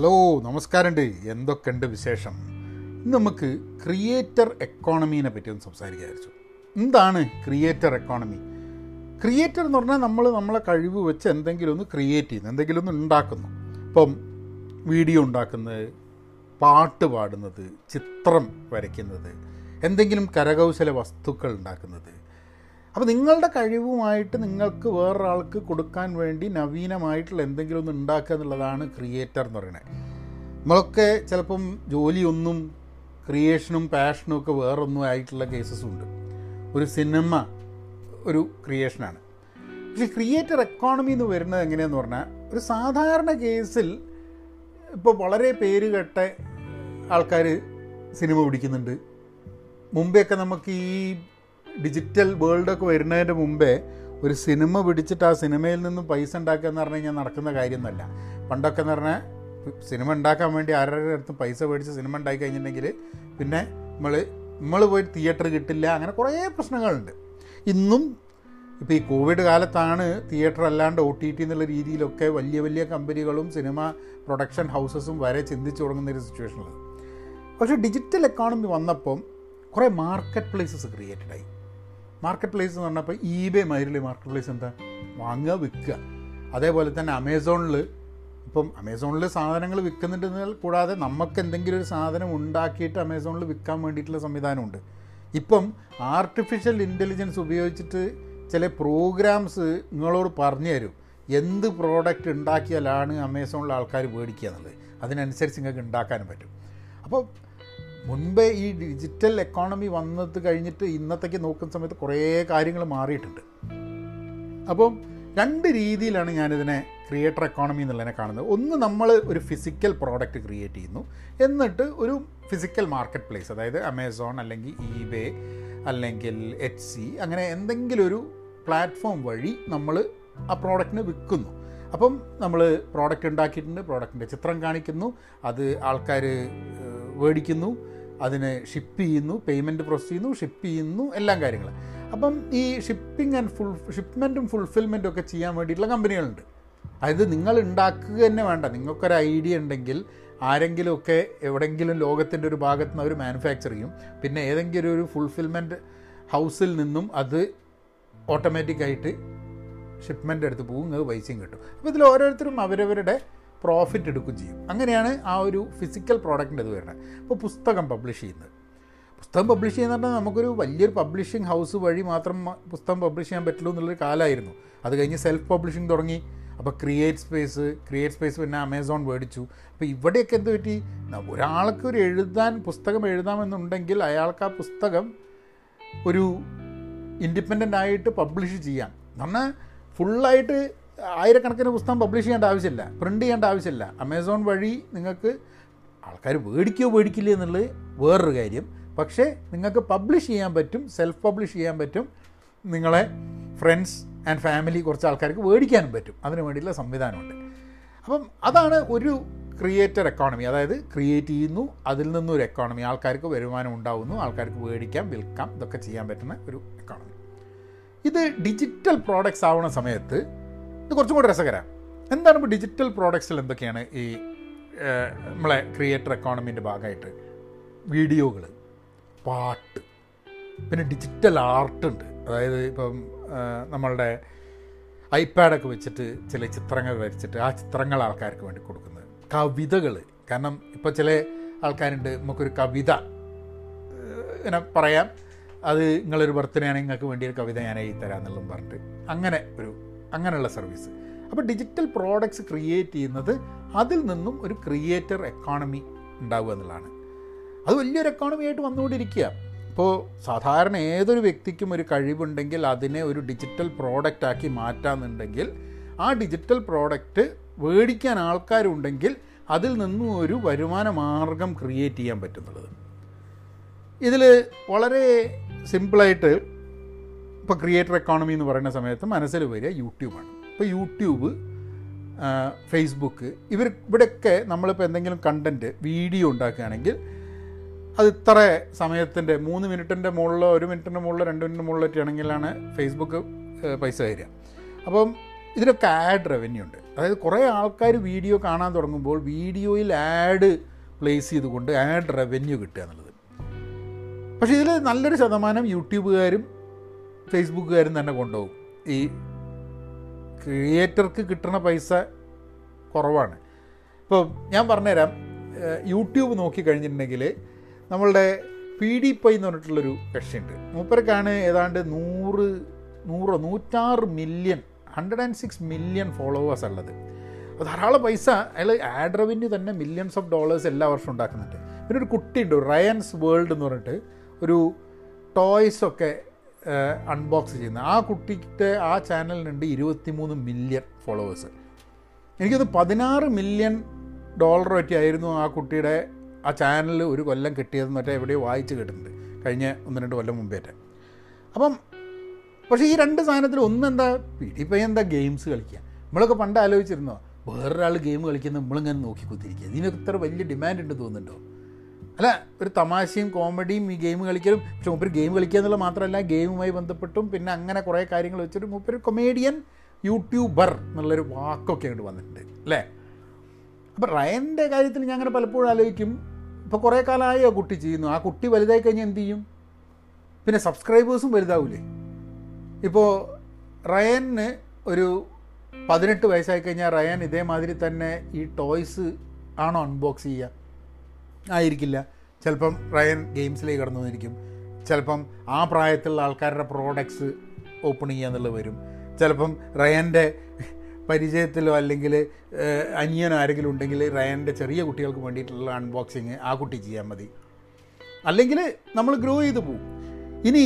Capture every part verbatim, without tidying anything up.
Hello, നമസ്കാരമുണ്ട്. എന്തൊക്കെയുണ്ട് വിശേഷം? ഇന്ന് നമുക്ക് ക്രിയേറ്റർ എക്കോണമീനെ പറ്റി ഒന്ന് സംസാരിക്കാൻ വിചാരിച്ചു. എന്താണ് ക്രിയേറ്റർ എക്കോണമി? ക്രിയേറ്റർ എന്ന് പറഞ്ഞാൽ നമ്മൾ നമ്മളെ കഴിവ് വെച്ച് എന്തെങ്കിലും ഒന്ന് ക്രിയേറ്റ് ചെയ്യുന്നു, എന്തെങ്കിലും ഒന്ന് ഉണ്ടാക്കുന്നു. ഇപ്പം വീഡിയോ ഉണ്ടാക്കുന്നത്, പാട്ട് പാടുന്നത്, ചിത്രം വരയ്ക്കുന്നത്, എന്തെങ്കിലും കരകൗശല വസ്തുക്കൾ ഉണ്ടാക്കുന്നത്. അപ്പോൾ നിങ്ങളുടെ കഴിവുമായിട്ട് നിങ്ങൾക്ക് വേറൊരാൾക്ക് കൊടുക്കാൻ വേണ്ടി നവീനമായിട്ടുള്ള എന്തെങ്കിലും ഒന്ന് ഉണ്ടാക്കുക എന്നുള്ളതാണ് ക്രിയേറ്റർ എന്ന് പറയുന്നത്. നമ്മളൊക്കെ ചിലപ്പം ജോലിയൊന്നും ക്രിയേഷനും പാഷനും ഒക്കെ വേറൊന്നും ആയിട്ടുള്ള കേസസും ഉണ്ട്. ഒരു സിനിമ ഒരു ക്രിയേഷനാണ്. പക്ഷേ ക്രിയേറ്റർ എക്കോണമി എന്ന് വരുന്നത് എങ്ങനെയാണെന്ന് പറഞ്ഞാൽ, ഒരു സാധാരണ കേസിൽ ഇപ്പോൾ വളരെ പേര് കേട്ട ആൾക്കാർ സിനിമ പിടിക്കുന്നുണ്ട്. മുമ്പെയൊക്കെ നമുക്ക് ഈ ഡിജിറ്റൽ വേൾഡൊക്കെ വരുന്നതിൻ്റെ മുമ്പേ ഒരു സിനിമ പിടിച്ചിട്ട് ആ സിനിമയിൽ നിന്നും പൈസ ഉണ്ടാക്കുക എന്ന് പറഞ്ഞു കഴിഞ്ഞാൽ നടക്കുന്ന കാര്യമൊന്നുമല്ല. പണ്ടൊക്കെ എന്ന് പറഞ്ഞാൽ സിനിമ ഉണ്ടാക്കാൻ വേണ്ടി ആരുടെ അടുത്തും പൈസ മേടിച്ച് സിനിമ ഉണ്ടാക്കി കഴിഞ്ഞിട്ടുണ്ടെങ്കിൽ പിന്നെ നമ്മൾ നമ്മൾ പോയി തിയേറ്റർ കിട്ടില്ല, അങ്ങനെ കുറേ പ്രശ്നങ്ങളുണ്ട്. ഇന്നും ഇപ്പോൾ ഈ കോവിഡ് കാലത്താണ് തിയേറ്റർ അല്ലാണ്ട് ഒ ടി ടി എന്നുള്ള രീതിയിലൊക്കെ വലിയ വലിയ കമ്പനികളും സിനിമ പ്രൊഡക്ഷൻ ഹൗസസും വരെ ചിന്തിച്ചു തുടങ്ങുന്നൊരു സിറ്റുവേഷനിൽ. പക്ഷേ ഡിജിറ്റൽ എക്കോണമി വന്നപ്പം കുറേ മാർക്കറ്റ് പ്ലേസസ് ക്രിയേറ്റഡായി. മാർക്കറ്റ് പ്ലേസ് എന്ന് പറഞ്ഞപ്പോൾ ഈബേ മാതിരിയുള്ള മാർക്കറ്റ് പ്ലേസ്, എന്താ വാങ്ങുക വിൽക്കുക. അതേപോലെ തന്നെ ആമസോണിൽ, ഇപ്പം ആമസോണിൽ സാധനങ്ങൾ വിൽക്കുന്നുണ്ടെന്നാൽ കൂടാതെ നമുക്ക് എന്തെങ്കിലും ഒരു സാധനം ഉണ്ടാക്കിയിട്ട് ആമസോണിൽ വിൽക്കാൻ വേണ്ടിയിട്ടുള്ള സംവിധാനമുണ്ട്. ഇപ്പം ആർട്ടിഫിഷ്യൽ ഇൻ്റലിജൻസ് ഉപയോഗിച്ചിട്ട് ചില പ്രോഗ്രാംസ് നിങ്ങളോട് പറഞ്ഞു തരും എന്ത് പ്രോഡക്റ്റ് ഉണ്ടാക്കിയാലാണ് ആമസോണിലെ ആൾക്കാർ മേടിക്കുക എന്നുള്ളത്. അതിനനുസരിച്ച് നിങ്ങൾക്ക് ഉണ്ടാക്കാനും പറ്റും. അപ്പോൾ മുൻപേ ഈ ഡിജിറ്റൽ എക്കോണമി വന്നത് കഴിഞ്ഞിട്ട് ഇന്നത്തേക്ക് നോക്കുന്ന സമയത്ത് കുറേ കാര്യങ്ങൾ മാറിയിട്ടുണ്ട്. അപ്പം രണ്ട് രീതിയിലാണ് ഞാനിതിനെ ക്രിയേറ്റർ എക്കോണമി എന്നുള്ളതിനെ കാണുന്നത്. ഒന്ന്, നമ്മൾ ഒരു ഫിസിക്കൽ പ്രോഡക്റ്റ് ക്രിയേറ്റ് ചെയ്യുന്നു, എന്നിട്ട് ഒരു ഫിസിക്കൽ മാർക്കറ്റ് പ്ലേസ്, അതായത് ആമസോൺ അല്ലെങ്കിൽ ഈബേ അല്ലെങ്കിൽ എച്ച് സി, അങ്ങനെ എന്തെങ്കിലും ഒരു പ്ലാറ്റ്ഫോം വഴി നമ്മൾ ആ പ്രോഡക്റ്റിനെ വിൽക്കുന്നു. അപ്പം നമ്മൾ പ്രോഡക്റ്റ് ഉണ്ടാക്കിയിട്ടുണ്ട്, പ്രോഡക്റ്റിൻ്റെ ചിത്രം കാണിക്കുന്നു, അത് ആൾക്കാർ മേടിക്കുന്നു, അതിന് ഷിപ്പ് ചെയ്യുന്നു, പേയ്മെൻറ്റ് പ്രോസസ് ചെയ്യുന്നു, ഷിപ്പ് ചെയ്യുന്നു, എല്ലാം കാര്യങ്ങൾ. അപ്പം ഈ ഷിപ്പിംഗ് ആൻഡ് ഫുൾ ഷിപ്മെൻറ്റും ഫുൾഫിൽമെൻറ്റും ഒക്കെ ചെയ്യാൻ വേണ്ടിയിട്ടുള്ള കമ്പനികളുണ്ട്. അതായത് നിങ്ങൾ ഉണ്ടാക്കുക തന്നെ വേണ്ട, നിങ്ങൾക്കൊരു ഐഡിയ ഉണ്ടെങ്കിൽ ആരെങ്കിലുമൊക്കെ എവിടെയെങ്കിലും ലോകത്തിൻ്റെ ഒരു ഭാഗത്ത് നിന്ന് അവർ മാനുഫാക്ചർ ചെയ്യും, പിന്നെ ഏതെങ്കിലും ഒരു ഫുൾഫിൽമെൻറ്റ് ഹൗസിൽ നിന്നും അത് ഓട്ടോമാറ്റിക്കായിട്ട് ഷിപ്മെൻ്റ് എടുത്ത് പോകും, അത് പൈസയും കിട്ടും. അപ്പോൾ ഇതിൽ ഓരോരുത്തരും അവരവരുടെ പ്രോഫിറ്റ് എടുക്കുകയും ചെയ്യും. അങ്ങനെയാണ് ആ ഒരു ഫിസിക്കൽ പ്രോഡക്റ്റിൻ്റെ ഇത് വരുന്നത്. ഇപ്പോൾ പുസ്തകം പബ്ലിഷ് ചെയ്യുന്നത്, പുസ്തകം പബ്ലിഷ് ചെയ്യുന്നതാണ് നമുക്കൊരു വലിയൊരു പബ്ലിഷിംഗ് ഹൗസ് വഴി മാത്രം പുസ്തകം പബ്ലിഷ് ചെയ്യാൻ പറ്റുള്ളൂ എന്നുള്ളൊരു കാലമായിരുന്നു. അത് കഴിഞ്ഞ് സെൽഫ് പബ്ലിഷിംഗ് തുടങ്ങി. അപ്പോൾ ക്രിയേറ്റ് സ്പേസ് ക്രിയേറ്റ് സ്പേസ് പിന്നെ ആമസോൺ മേടിച്ചു. അപ്പോൾ ഇവിടെയൊക്കെ എന്ത് പറ്റി, ഒരാൾക്ക് ഒരു എഴുതാൻ പുസ്തകം എഴുതാമെന്നുണ്ടെങ്കിൽ അയാൾക്ക് ആ പുസ്തകം ഒരു ഇൻഡിപെൻഡൻ്റ് ആയിട്ട് പബ്ലിഷ് ചെയ്യാം. എന്നാൽ ഫുള്ളായിട്ട് ആയിരക്കണക്കിന് പുസ്തകം പബ്ലിഷ് ചെയ്യേണ്ട ആവശ്യമില്ല, പ്രിൻ്റ് ചെയ്യേണ്ട ആവശ്യമില്ല. ആമസോൺ വഴി നിങ്ങൾക്ക് ആൾക്കാർ മേടിക്കുകയോ മേടിക്കില്ല എന്നുള്ളത് വേറൊരു കാര്യം. പക്ഷേ നിങ്ങൾക്ക് പബ്ലിഷ് ചെയ്യാൻ പറ്റും, സെൽഫ് പബ്ലിഷ് ചെയ്യാൻ പറ്റും, നിങ്ങളെ ഫ്രണ്ട്സ് ആൻഡ് ഫാമിലി കുറച്ച് ആൾക്കാർക്ക് മേടിക്കാനും പറ്റും. അതിന് വേണ്ടിയിട്ടുള്ള സംവിധാനമുണ്ട്. അപ്പം അതാണ് ഒരു ക്രിയേറ്റർ എക്കോണമി. അതായത് ക്രിയേറ്റ് ചെയ്യുന്നു, അതിൽ നിന്നൊരു എക്കോണമി, ആൾക്കാർക്ക് വരുമാനം ഉണ്ടാകുന്നു, ആൾക്കാർക്ക് മേടിക്കാം, വിൽക്കാം, ഇതൊക്കെ ചെയ്യാൻ പറ്റുന്ന ഒരു എക്കോണമി. ഇത് ഡിജിറ്റൽ പ്രോഡക്റ്റ്സ് ആവുന്ന സമയത്ത് ഇത് കുറച്ചും കൂടെ രസകരമാണ്. എന്താണ് ഇപ്പോൾ ഡിജിറ്റൽ പ്രോഡക്ട്സിൽ എന്തൊക്കെയാണ് ഈ നമ്മളെ ക്രിയേറ്റർ എക്കോണമീൻ്റെ ഭാഗമായിട്ട്? വീഡിയോകൾ, പാട്ട്, പിന്നെ ഡിജിറ്റൽ ആർട്ടുണ്ട്. അതായത് ഇപ്പം നമ്മളുടെ ഐപാഡൊക്കെ വെച്ചിട്ട് ചില ചിത്രങ്ങൾ വരച്ചിട്ട് ആ ചിത്രങ്ങൾ ആൾക്കാർക്ക് വേണ്ടി കൊടുക്കുന്നത്. കവിതകൾ, കാരണം ഇപ്പോൾ ചില ആൾക്കാരുണ്ട്, നമുക്കൊരു കവിത ഇങ്ങനെ പറയാം, അത് നിങ്ങളൊരു ബർത്ത്ഡേ ആണെങ്കിൽ നിങ്ങൾക്ക് വേണ്ടിയൊരു കവിത ഞാൻ എഴുതി തരാം എന്നുള്ളതും പറഞ്ഞിട്ട് അങ്ങനെ ഒരു അങ്ങനെയുള്ള സർവീസ്. അപ്പോൾ ഡിജിറ്റൽ പ്രോഡക്റ്റ്സ് ക്രിയേറ്റ് ചെയ്യുന്നത് അതിൽ നിന്നും ഒരു ക്രിയേറ്റർ എക്കോണമി ഉണ്ടാവുക എന്നുള്ളതാണ്. അത് വലിയൊരു എക്കോണമി ആയിട്ട് വന്നുകൊണ്ടിരിക്കുക. ഇപ്പോൾ സാധാരണ ഏതൊരു വ്യക്തിക്കും ഒരു കഴിവുണ്ടെങ്കിൽ അതിനെ ഒരു ഡിജിറ്റൽ പ്രോഡക്റ്റാക്കി മാറ്റാമെന്നുണ്ടെങ്കിൽ, ആ ഡിജിറ്റൽ പ്രോഡക്റ്റ് മേടിക്കാൻ ആൾക്കാരുണ്ടെങ്കിൽ അതിൽ നിന്നും ഒരു വരുമാന മാർഗം ക്രിയേറ്റ് ചെയ്യാൻ പറ്റുന്നുള്ളത്. ഇതിൽ വളരെ സിമ്പിളായിട്ട് ഇപ്പോൾ ക്രിയേറ്റർ എക്കോണമി എന്ന് പറയുന്ന സമയത്ത് മനസ്സിൽ വരിക യൂട്യൂബാണ്. ഇപ്പോൾ യൂട്യൂബ്, ഫേസ്ബുക്ക്, ഇവർ ഇവിടെയൊക്കെ നമ്മളിപ്പോൾ എന്തെങ്കിലും കണ്ടൻറ്റ് വീഡിയോ ഉണ്ടാക്കുകയാണെങ്കിൽ അത് ഇത്ര സമയത്തിൻ്റെ മൂന്ന് മിനിറ്റിൻ്റെ മുകളിലോ ഒരു മിനിറ്റിൻ്റെ മുകളിലോ രണ്ട് മിനിറ്റിൻ്റെ മുകളിലോ ഒറ്റയാണെങ്കിലാണ് ഫേസ്ബുക്ക് പൈസ തരിക. അപ്പം ഇതിനൊക്കെ ആഡ് റവന്യൂ ഉണ്ട്. അതായത് കുറേ ആൾക്കാർ വീഡിയോ കാണാൻ തുടങ്ങുമ്പോൾ വീഡിയോയിൽ ആഡ് പ്ലേസ് ചെയ്തുകൊണ്ട് ആഡ് റവന്യൂ കിട്ടുക എന്നുള്ളത്. പക്ഷേ ഇതിൽ നല്ലൊരു ശതമാനം യൂട്യൂബുകാരും ഫേസ്ബുക്കുകാരും തന്നെ കൊണ്ടുപോകും. ഈ ക്രിയേറ്റർക്ക് കിട്ടുന്ന പൈസ കുറവാണ്. ഇപ്പോൾ ഞാൻ പറഞ്ഞുതരാം, യൂട്യൂബ് നോക്കിക്കഴിഞ്ഞിട്ടുണ്ടെങ്കിൽ നമ്മളുടെ PewDiePie എന്ന് പറഞ്ഞിട്ടുള്ളൊരു കക്ഷിയുണ്ട്. മൂപ്പർക്കാണ് ഏതാണ്ട് നൂറ് നൂറോ നൂറ്റാറ് million hundred and six million followers ഉള്ളത്. അത് ധാരാളം പൈസ അയാൾ ആഡ് റവന്യൂ തന്നെ മില്യൺസ് ഓഫ് ഡോളേഴ്സ് എല്ലാ വർഷവും ഉണ്ടാക്കുന്നുണ്ട്. പിന്നെ ഒരു കുട്ടിയുണ്ട് റയൻസ് വേൾഡ് എന്ന് പറഞ്ഞിട്ട്, ഒരു ടോയ്സൊക്കെ അൺബോക്സ് ചെയ്യുന്ന ആ കുട്ടിയുടെ ആ ചാനലിനുണ്ട് ഇരുപത്തി മൂന്ന് മില്യൺ ഫോളോവേഴ്സ്. എനിക്കത് പതിനാറ് മില്യൺ ഡോളർ പറ്റിയായിരുന്നു ആ കുട്ടിയുടെ ആ ചാനൽ ഒരു കൊല്ലം കിട്ടിയതെന്ന് മറ്റേ എവിടെയോ വായിച്ച് കേട്ടിട്ടുണ്ട് കഴിഞ്ഞ ഒന്ന് രണ്ട് കൊല്ലം മുമ്പേറ്റ. അപ്പം പക്ഷേ ഈ രണ്ട് സാധനത്തിൽ ഒന്നെന്താ, PewDiePie എന്താ ഗെയിംസ് കളിക്കുക. നമ്മളൊക്കെ പണ്ട് ആലോചിച്ചിരുന്നോ വേറൊരാൾ ഗെയിം കളിക്കുന്നത് നമ്മളിങ്ങനെ നോക്കി കുത്തിരിക്കുക, ഇതിനൊക്കെ ഇത്ര വലിയ ഡിമാൻഡ് ഉണ്ട് തോന്നുന്നുണ്ടോ? അല്ല, ഒരു തമാശയും കോമഡിയും ഈ ഗെയിം കളിക്കലും. പക്ഷെ മൂപ്പര് ഗെയിം കളിക്കുക എന്നുള്ളത് മാത്രമല്ല, ഗെയിമുമായി ബന്ധപ്പെട്ടും പിന്നെ അങ്ങനെ കുറേ കാര്യങ്ങൾ വെച്ചിട്ട് മൂപ്പര് കൊമേഡിയൻ യൂട്യൂബർ എന്നുള്ളൊരു വാക്കൊക്കെ അങ്ങോട്ട് വന്നിട്ടുണ്ട് അല്ലേ. അപ്പോൾ റയൻ്റെ കാര്യത്തിൽ ഞാൻ അങ്ങനെ പലപ്പോഴും ആലോചിക്കും, ഇപ്പോൾ കുറേ കാലമായി ആ കുട്ടി ചെയ്യുന്നു. ആ കുട്ടി വലുതായി കഴിഞ്ഞാൽ എന്ത് ചെയ്യും? പിന്നെ സബ്സ്ക്രൈബേഴ്സും വലുതാവില്ലേ? ഇപ്പോൾ റയന് ഒരു പതിനെട്ട് വയസ്സായി കഴിഞ്ഞാൽ റയൻ ഇതേമാതിരി തന്നെ ഈ ടോയ്സ് ആണോ അൺബോക്സ് ചെയ്യുക? ആയിരിക്കില്ല. ചിലപ്പം റയൻ ഗെയിംസിലേക്ക് കടന്നു വന്നിരിക്കും. ചിലപ്പം ആ പ്രായത്തിലുള്ള ആൾക്കാരുടെ പ്രോഡക്ട്സ് ഓപ്പൺ ചെയ്യുക എന്നുള്ളത് വരും. ചിലപ്പം റയൻ്റെ പരിചയത്തിലോ അല്ലെങ്കിൽ അനിയനോ ആരെങ്കിലും ഉണ്ടെങ്കിൽ റയൻ്റെ ചെറിയ കുട്ടികൾക്ക് വേണ്ടിയിട്ടുള്ള അൺബോക്സിങ് ആ കുട്ടി ചെയ്യാൻ മതി. അല്ലെങ്കിൽ നമ്മൾ ഗ്രോ ചെയ്ത് പോവും. ഇനി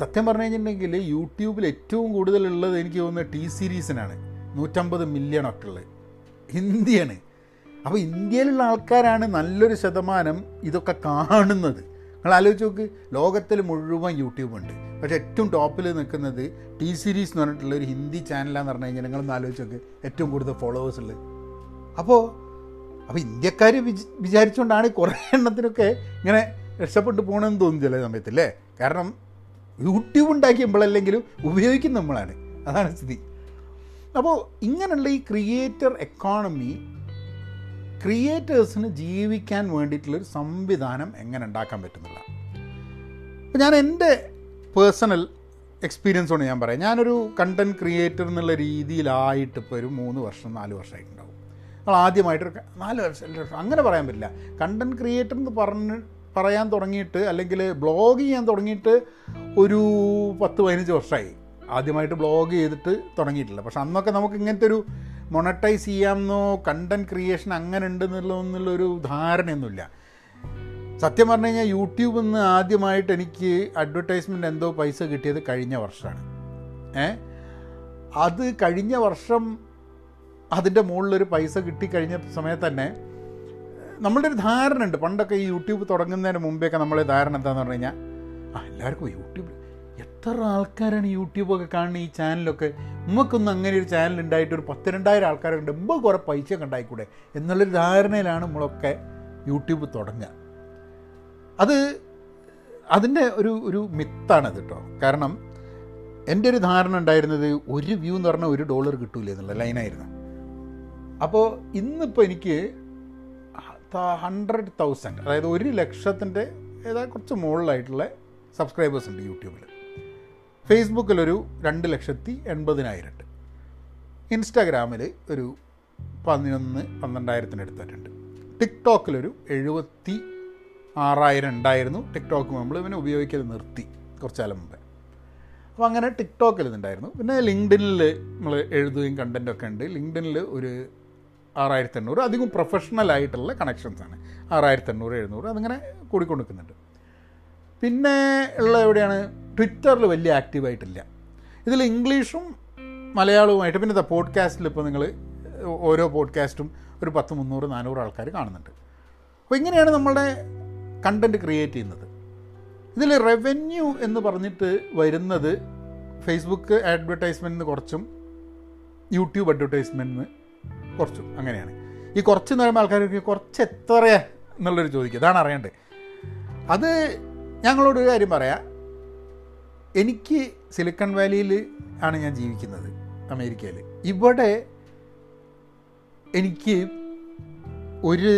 സത്യം പറഞ്ഞു കഴിഞ്ഞിട്ടുണ്ടെങ്കിൽ യൂട്യൂബിൽ ഏറ്റവും കൂടുതലുള്ളത് എനിക്ക് തോന്നുന്നത് ടി സീരീസിനാണ്, നൂറ്റമ്പത് മില്യൺ ഒക്കെ ഉള്ളത് ഹിന്ദിയാണ്. അപ്പോൾ ഇന്ത്യയിലുള്ള ആൾക്കാരാണ് നല്ലൊരു ശതമാനം ഇതൊക്കെ കാണുന്നത്. നിങ്ങൾ ആലോചിച്ച് നോക്ക്, ലോകത്തിൽ മുഴുവൻ യൂട്യൂബുണ്ട്, പക്ഷേ ഏറ്റവും ടോപ്പിൽ നിൽക്കുന്നത് ടി സീരീസ് എന്ന് പറഞ്ഞിട്ടുള്ള ഒരു ഹിന്ദി ചാനലാന്ന് പറഞ്ഞു കഴിഞ്ഞാൽ നിങ്ങളൊന്ന് ആലോചിച്ച് നോക്ക് ഏറ്റവും കൂടുതൽ ഫോളോവേഴ്സ് ഉള്ളത്. അപ്പോൾ അപ്പോൾ ഇന്ത്യക്കാർ വിച് വിചാരിച്ചുകൊണ്ടാണ് കുറേ എണ്ണത്തിനൊക്കെ ഇങ്ങനെ രക്ഷപ്പെട്ട് പോകണമെന്ന് തോന്നുന്നു ചില സമയത്തല്ലേ. കാരണം യൂട്യൂബ് ഉണ്ടാക്കിയപ്പോഴല്ലെങ്കിലും ഉപയോഗിക്കുന്ന നമ്മളാണ്, അതാണ് സ്ഥിതി. അപ്പോൾ ഇങ്ങനെയുള്ള ഈ ക്രിയേറ്റർ എക്കോണമി ക്രിയേറ്റേഴ്സിന് ജീവിക്കാൻ വേണ്ടിയിട്ടുള്ളൊരു സംവിധാനം എങ്ങനെ ഉണ്ടാക്കാൻ പറ്റുന്നില്ല. അപ്പോൾ ഞാൻ എൻ്റെ പേഴ്സണൽ എക്സ്പീരിയൻസ് കൊണ്ട് ഞാൻ പറയാം. ഞാനൊരു കണ്ടൻറ് ക്രിയേറ്റർ എന്നുള്ള രീതിയിലായിട്ട് ഇപ്പോൾ ഒരു മൂന്ന് വർഷം നാല് വർഷമായിട്ടുണ്ടാവും. നമ്മൾ ആദ്യമായിട്ടൊരു നാല് വർഷം രണ്ട് വർഷം അങ്ങനെ പറയാൻ പറ്റില്ല. കണ്ടൻറ് ക്രിയേറ്റർ എന്ന് പറഞ്ഞ് പറയാൻ തുടങ്ങിയിട്ട് അല്ലെങ്കിൽ ബ്ലോഗ് ചെയ്യാൻ തുടങ്ങിയിട്ട് ഒരു പത്ത് പതിനഞ്ച് വർഷമായി. ആദ്യമായിട്ട് ബ്ലോഗ് ചെയ്തിട്ട് തുടങ്ങിയിട്ടില്ല. പക്ഷെ അന്നൊക്കെ നമുക്ക് ഇങ്ങനത്തെ ഒരു മൊണറ്റൈസ് ചെയ്യാമെന്നോ കണ്ടൻറ് ക്രിയേഷൻ അങ്ങനെ ഉണ്ടെന്നുള്ളതെന്നുള്ളൊരു ധാരണയൊന്നുമില്ല. സത്യം പറഞ്ഞു കഴിഞ്ഞാൽ യൂട്യൂബിൽ നിന്ന് ആദ്യമായിട്ട് എനിക്ക് അഡ്വർടൈസ്മെൻ്റ് എന്തോ പൈസ കിട്ടിയത് കഴിഞ്ഞ വർഷമാണ്. ഏ അത് കഴിഞ്ഞ വർഷം അതിൻ്റെ മുകളിലൊരു പൈസ കിട്ടിക്കഴിഞ്ഞ സമയത്ത് തന്നെ നമ്മളുടെ ഒരു ധാരണ ഉണ്ട്. പണ്ടൊക്കെ ഈ യൂട്യൂബ് തുടങ്ങുന്നതിന് മുമ്പേയൊക്കെ നമ്മളെ ധാരണ എന്താണെന്ന് പറഞ്ഞു കഴിഞ്ഞാൽ ആ എല്ലാവർക്കും യൂട്യൂബ്, എത്ര ആൾക്കാരാണ് യൂട്യൂബൊക്കെ കാണുന്ന ഈ ചാനലൊക്കെ, നമുക്കൊന്നും അങ്ങനെ ഒരു ചാനൽ ഉണ്ടായിട്ട് ഒരു പത്ത് രണ്ടായിരം ആൾക്കാരുണ്ട്, മുമ്പ് കുറേ പൈസയൊക്കെ ഉണ്ടായിക്കൂടെ എന്നുള്ളൊരു ധാരണയിലാണ് നമ്മളൊക്കെ യൂട്യൂബ് തുടങ്ങുക. അത് അതിൻ്റെ ഒരു ഒരു മിത്താണത് കേട്ടോ. കാരണം എൻ്റെ ഒരു ധാരണ ഉണ്ടായിരുന്നത് ഒരു വ്യൂ എന്ന് പറഞ്ഞാൽ ഒരു ഡോളർ കിട്ടൂല എന്നുള്ള ലൈനായിരുന്നു. അപ്പോൾ ഇന്നിപ്പോൾ എനിക്ക് ഹൺഡ്രഡ് തൗസൻഡ്, അതായത് ഒരു ലക്ഷത്തിൻ്റെ ഏതാ കുറച്ച് മുകളിലായിട്ടുള്ള സബ്സ്ക്രൈബേഴ്സ് ഉണ്ട് യൂട്യൂബിൽ. ഫേസ്ബുക്കിലൊരു രണ്ട് ലക്ഷത്തി എൺപതിനായിരം ഉണ്ട്. ഇൻസ്റ്റാഗ്രാമിൽ ഒരു പതിനൊന്ന് പന്ത്രണ്ടായിരത്തിനടുത്തായിട്ടുണ്ട്. ടിക്ടോക്കിലൊരു എഴുപത്തി ആറായിരം ഉണ്ടായിരുന്നു. ടിക്ടോക്ക് നമ്മൾ ഇവനെ ഉപയോഗിക്കൽ നിർത്തി കുറച്ച് കാലം മുമ്പേ. അപ്പോൾ അങ്ങനെ ടിക്ടോക്കിൽ ഇതുണ്ടായിരുന്നു. പിന്നെ ലിങ്ക്ഡിനിൽ നമ്മൾ എഴുതുകയും കണ്ടൻറ്റൊക്കെ ഉണ്ട്. ലിങ്ക്ഡിനിൽ ഒരു ആറായിരത്തി എണ്ണൂറ്, അധികം പ്രൊഫഷണലായിട്ടുള്ള കണക്ഷൻസാണ്, ആറായിരത്തി എണ്ണൂറ് എഴുന്നൂറ് അതിങ്ങനെ കൂടിക്കൊണ്ടിരിക്കുന്നുണ്ട്. പിന്നെ ഉള്ള എവിടെയാണ് ട്വിറ്ററിൽ വലിയ ആക്റ്റീവായിട്ടില്ല. ഇതിൽ ഇംഗ്ലീഷും മലയാളവുമായിട്ട് പിന്നെ എന്താ പോഡ്കാസ്റ്റിൽ ഇപ്പോൾ നിങ്ങൾ ഓരോ പോഡ്കാസ്റ്റും ഒരു പത്ത് മുന്നൂറ് നാനൂറ് ആൾക്കാർ കാണുന്നുണ്ട്. അപ്പോൾ ഇങ്ങനെയാണ് നമ്മളുടെ കണ്ടൻറ്റ് ക്രിയേറ്റ് ചെയ്യുന്നത്. ഇതിൽ റവന്യൂ എന്ന് പറഞ്ഞിട്ട് വരുന്നത് ഫേസ്ബുക്ക് അഡ്വർടൈസ്മെൻറ്റിന് കുറച്ചും യൂട്യൂബ് അഡ്വർടൈസ്മെൻറ്റിന് കുറച്ചും അങ്ങനെയാണ്. ഈ കുറച്ച് എന്ന് പറയുമ്പോൾ ആൾക്കാർക്ക് കുറച്ച് എത്ര എന്നുള്ളൊരു ചോദിക്കുക, ഇതാണ് അറിയേണ്ടത്. അത് ഞങ്ങളോടൊരു കാര്യം പറയാം, എനിക്ക് സിലിക്കൺ വാലിയിൽ ആണ് ഞാൻ ജീവിക്കുന്നത്, അമേരിക്കയിൽ. ഇവിടെ എനിക്ക് ഒരു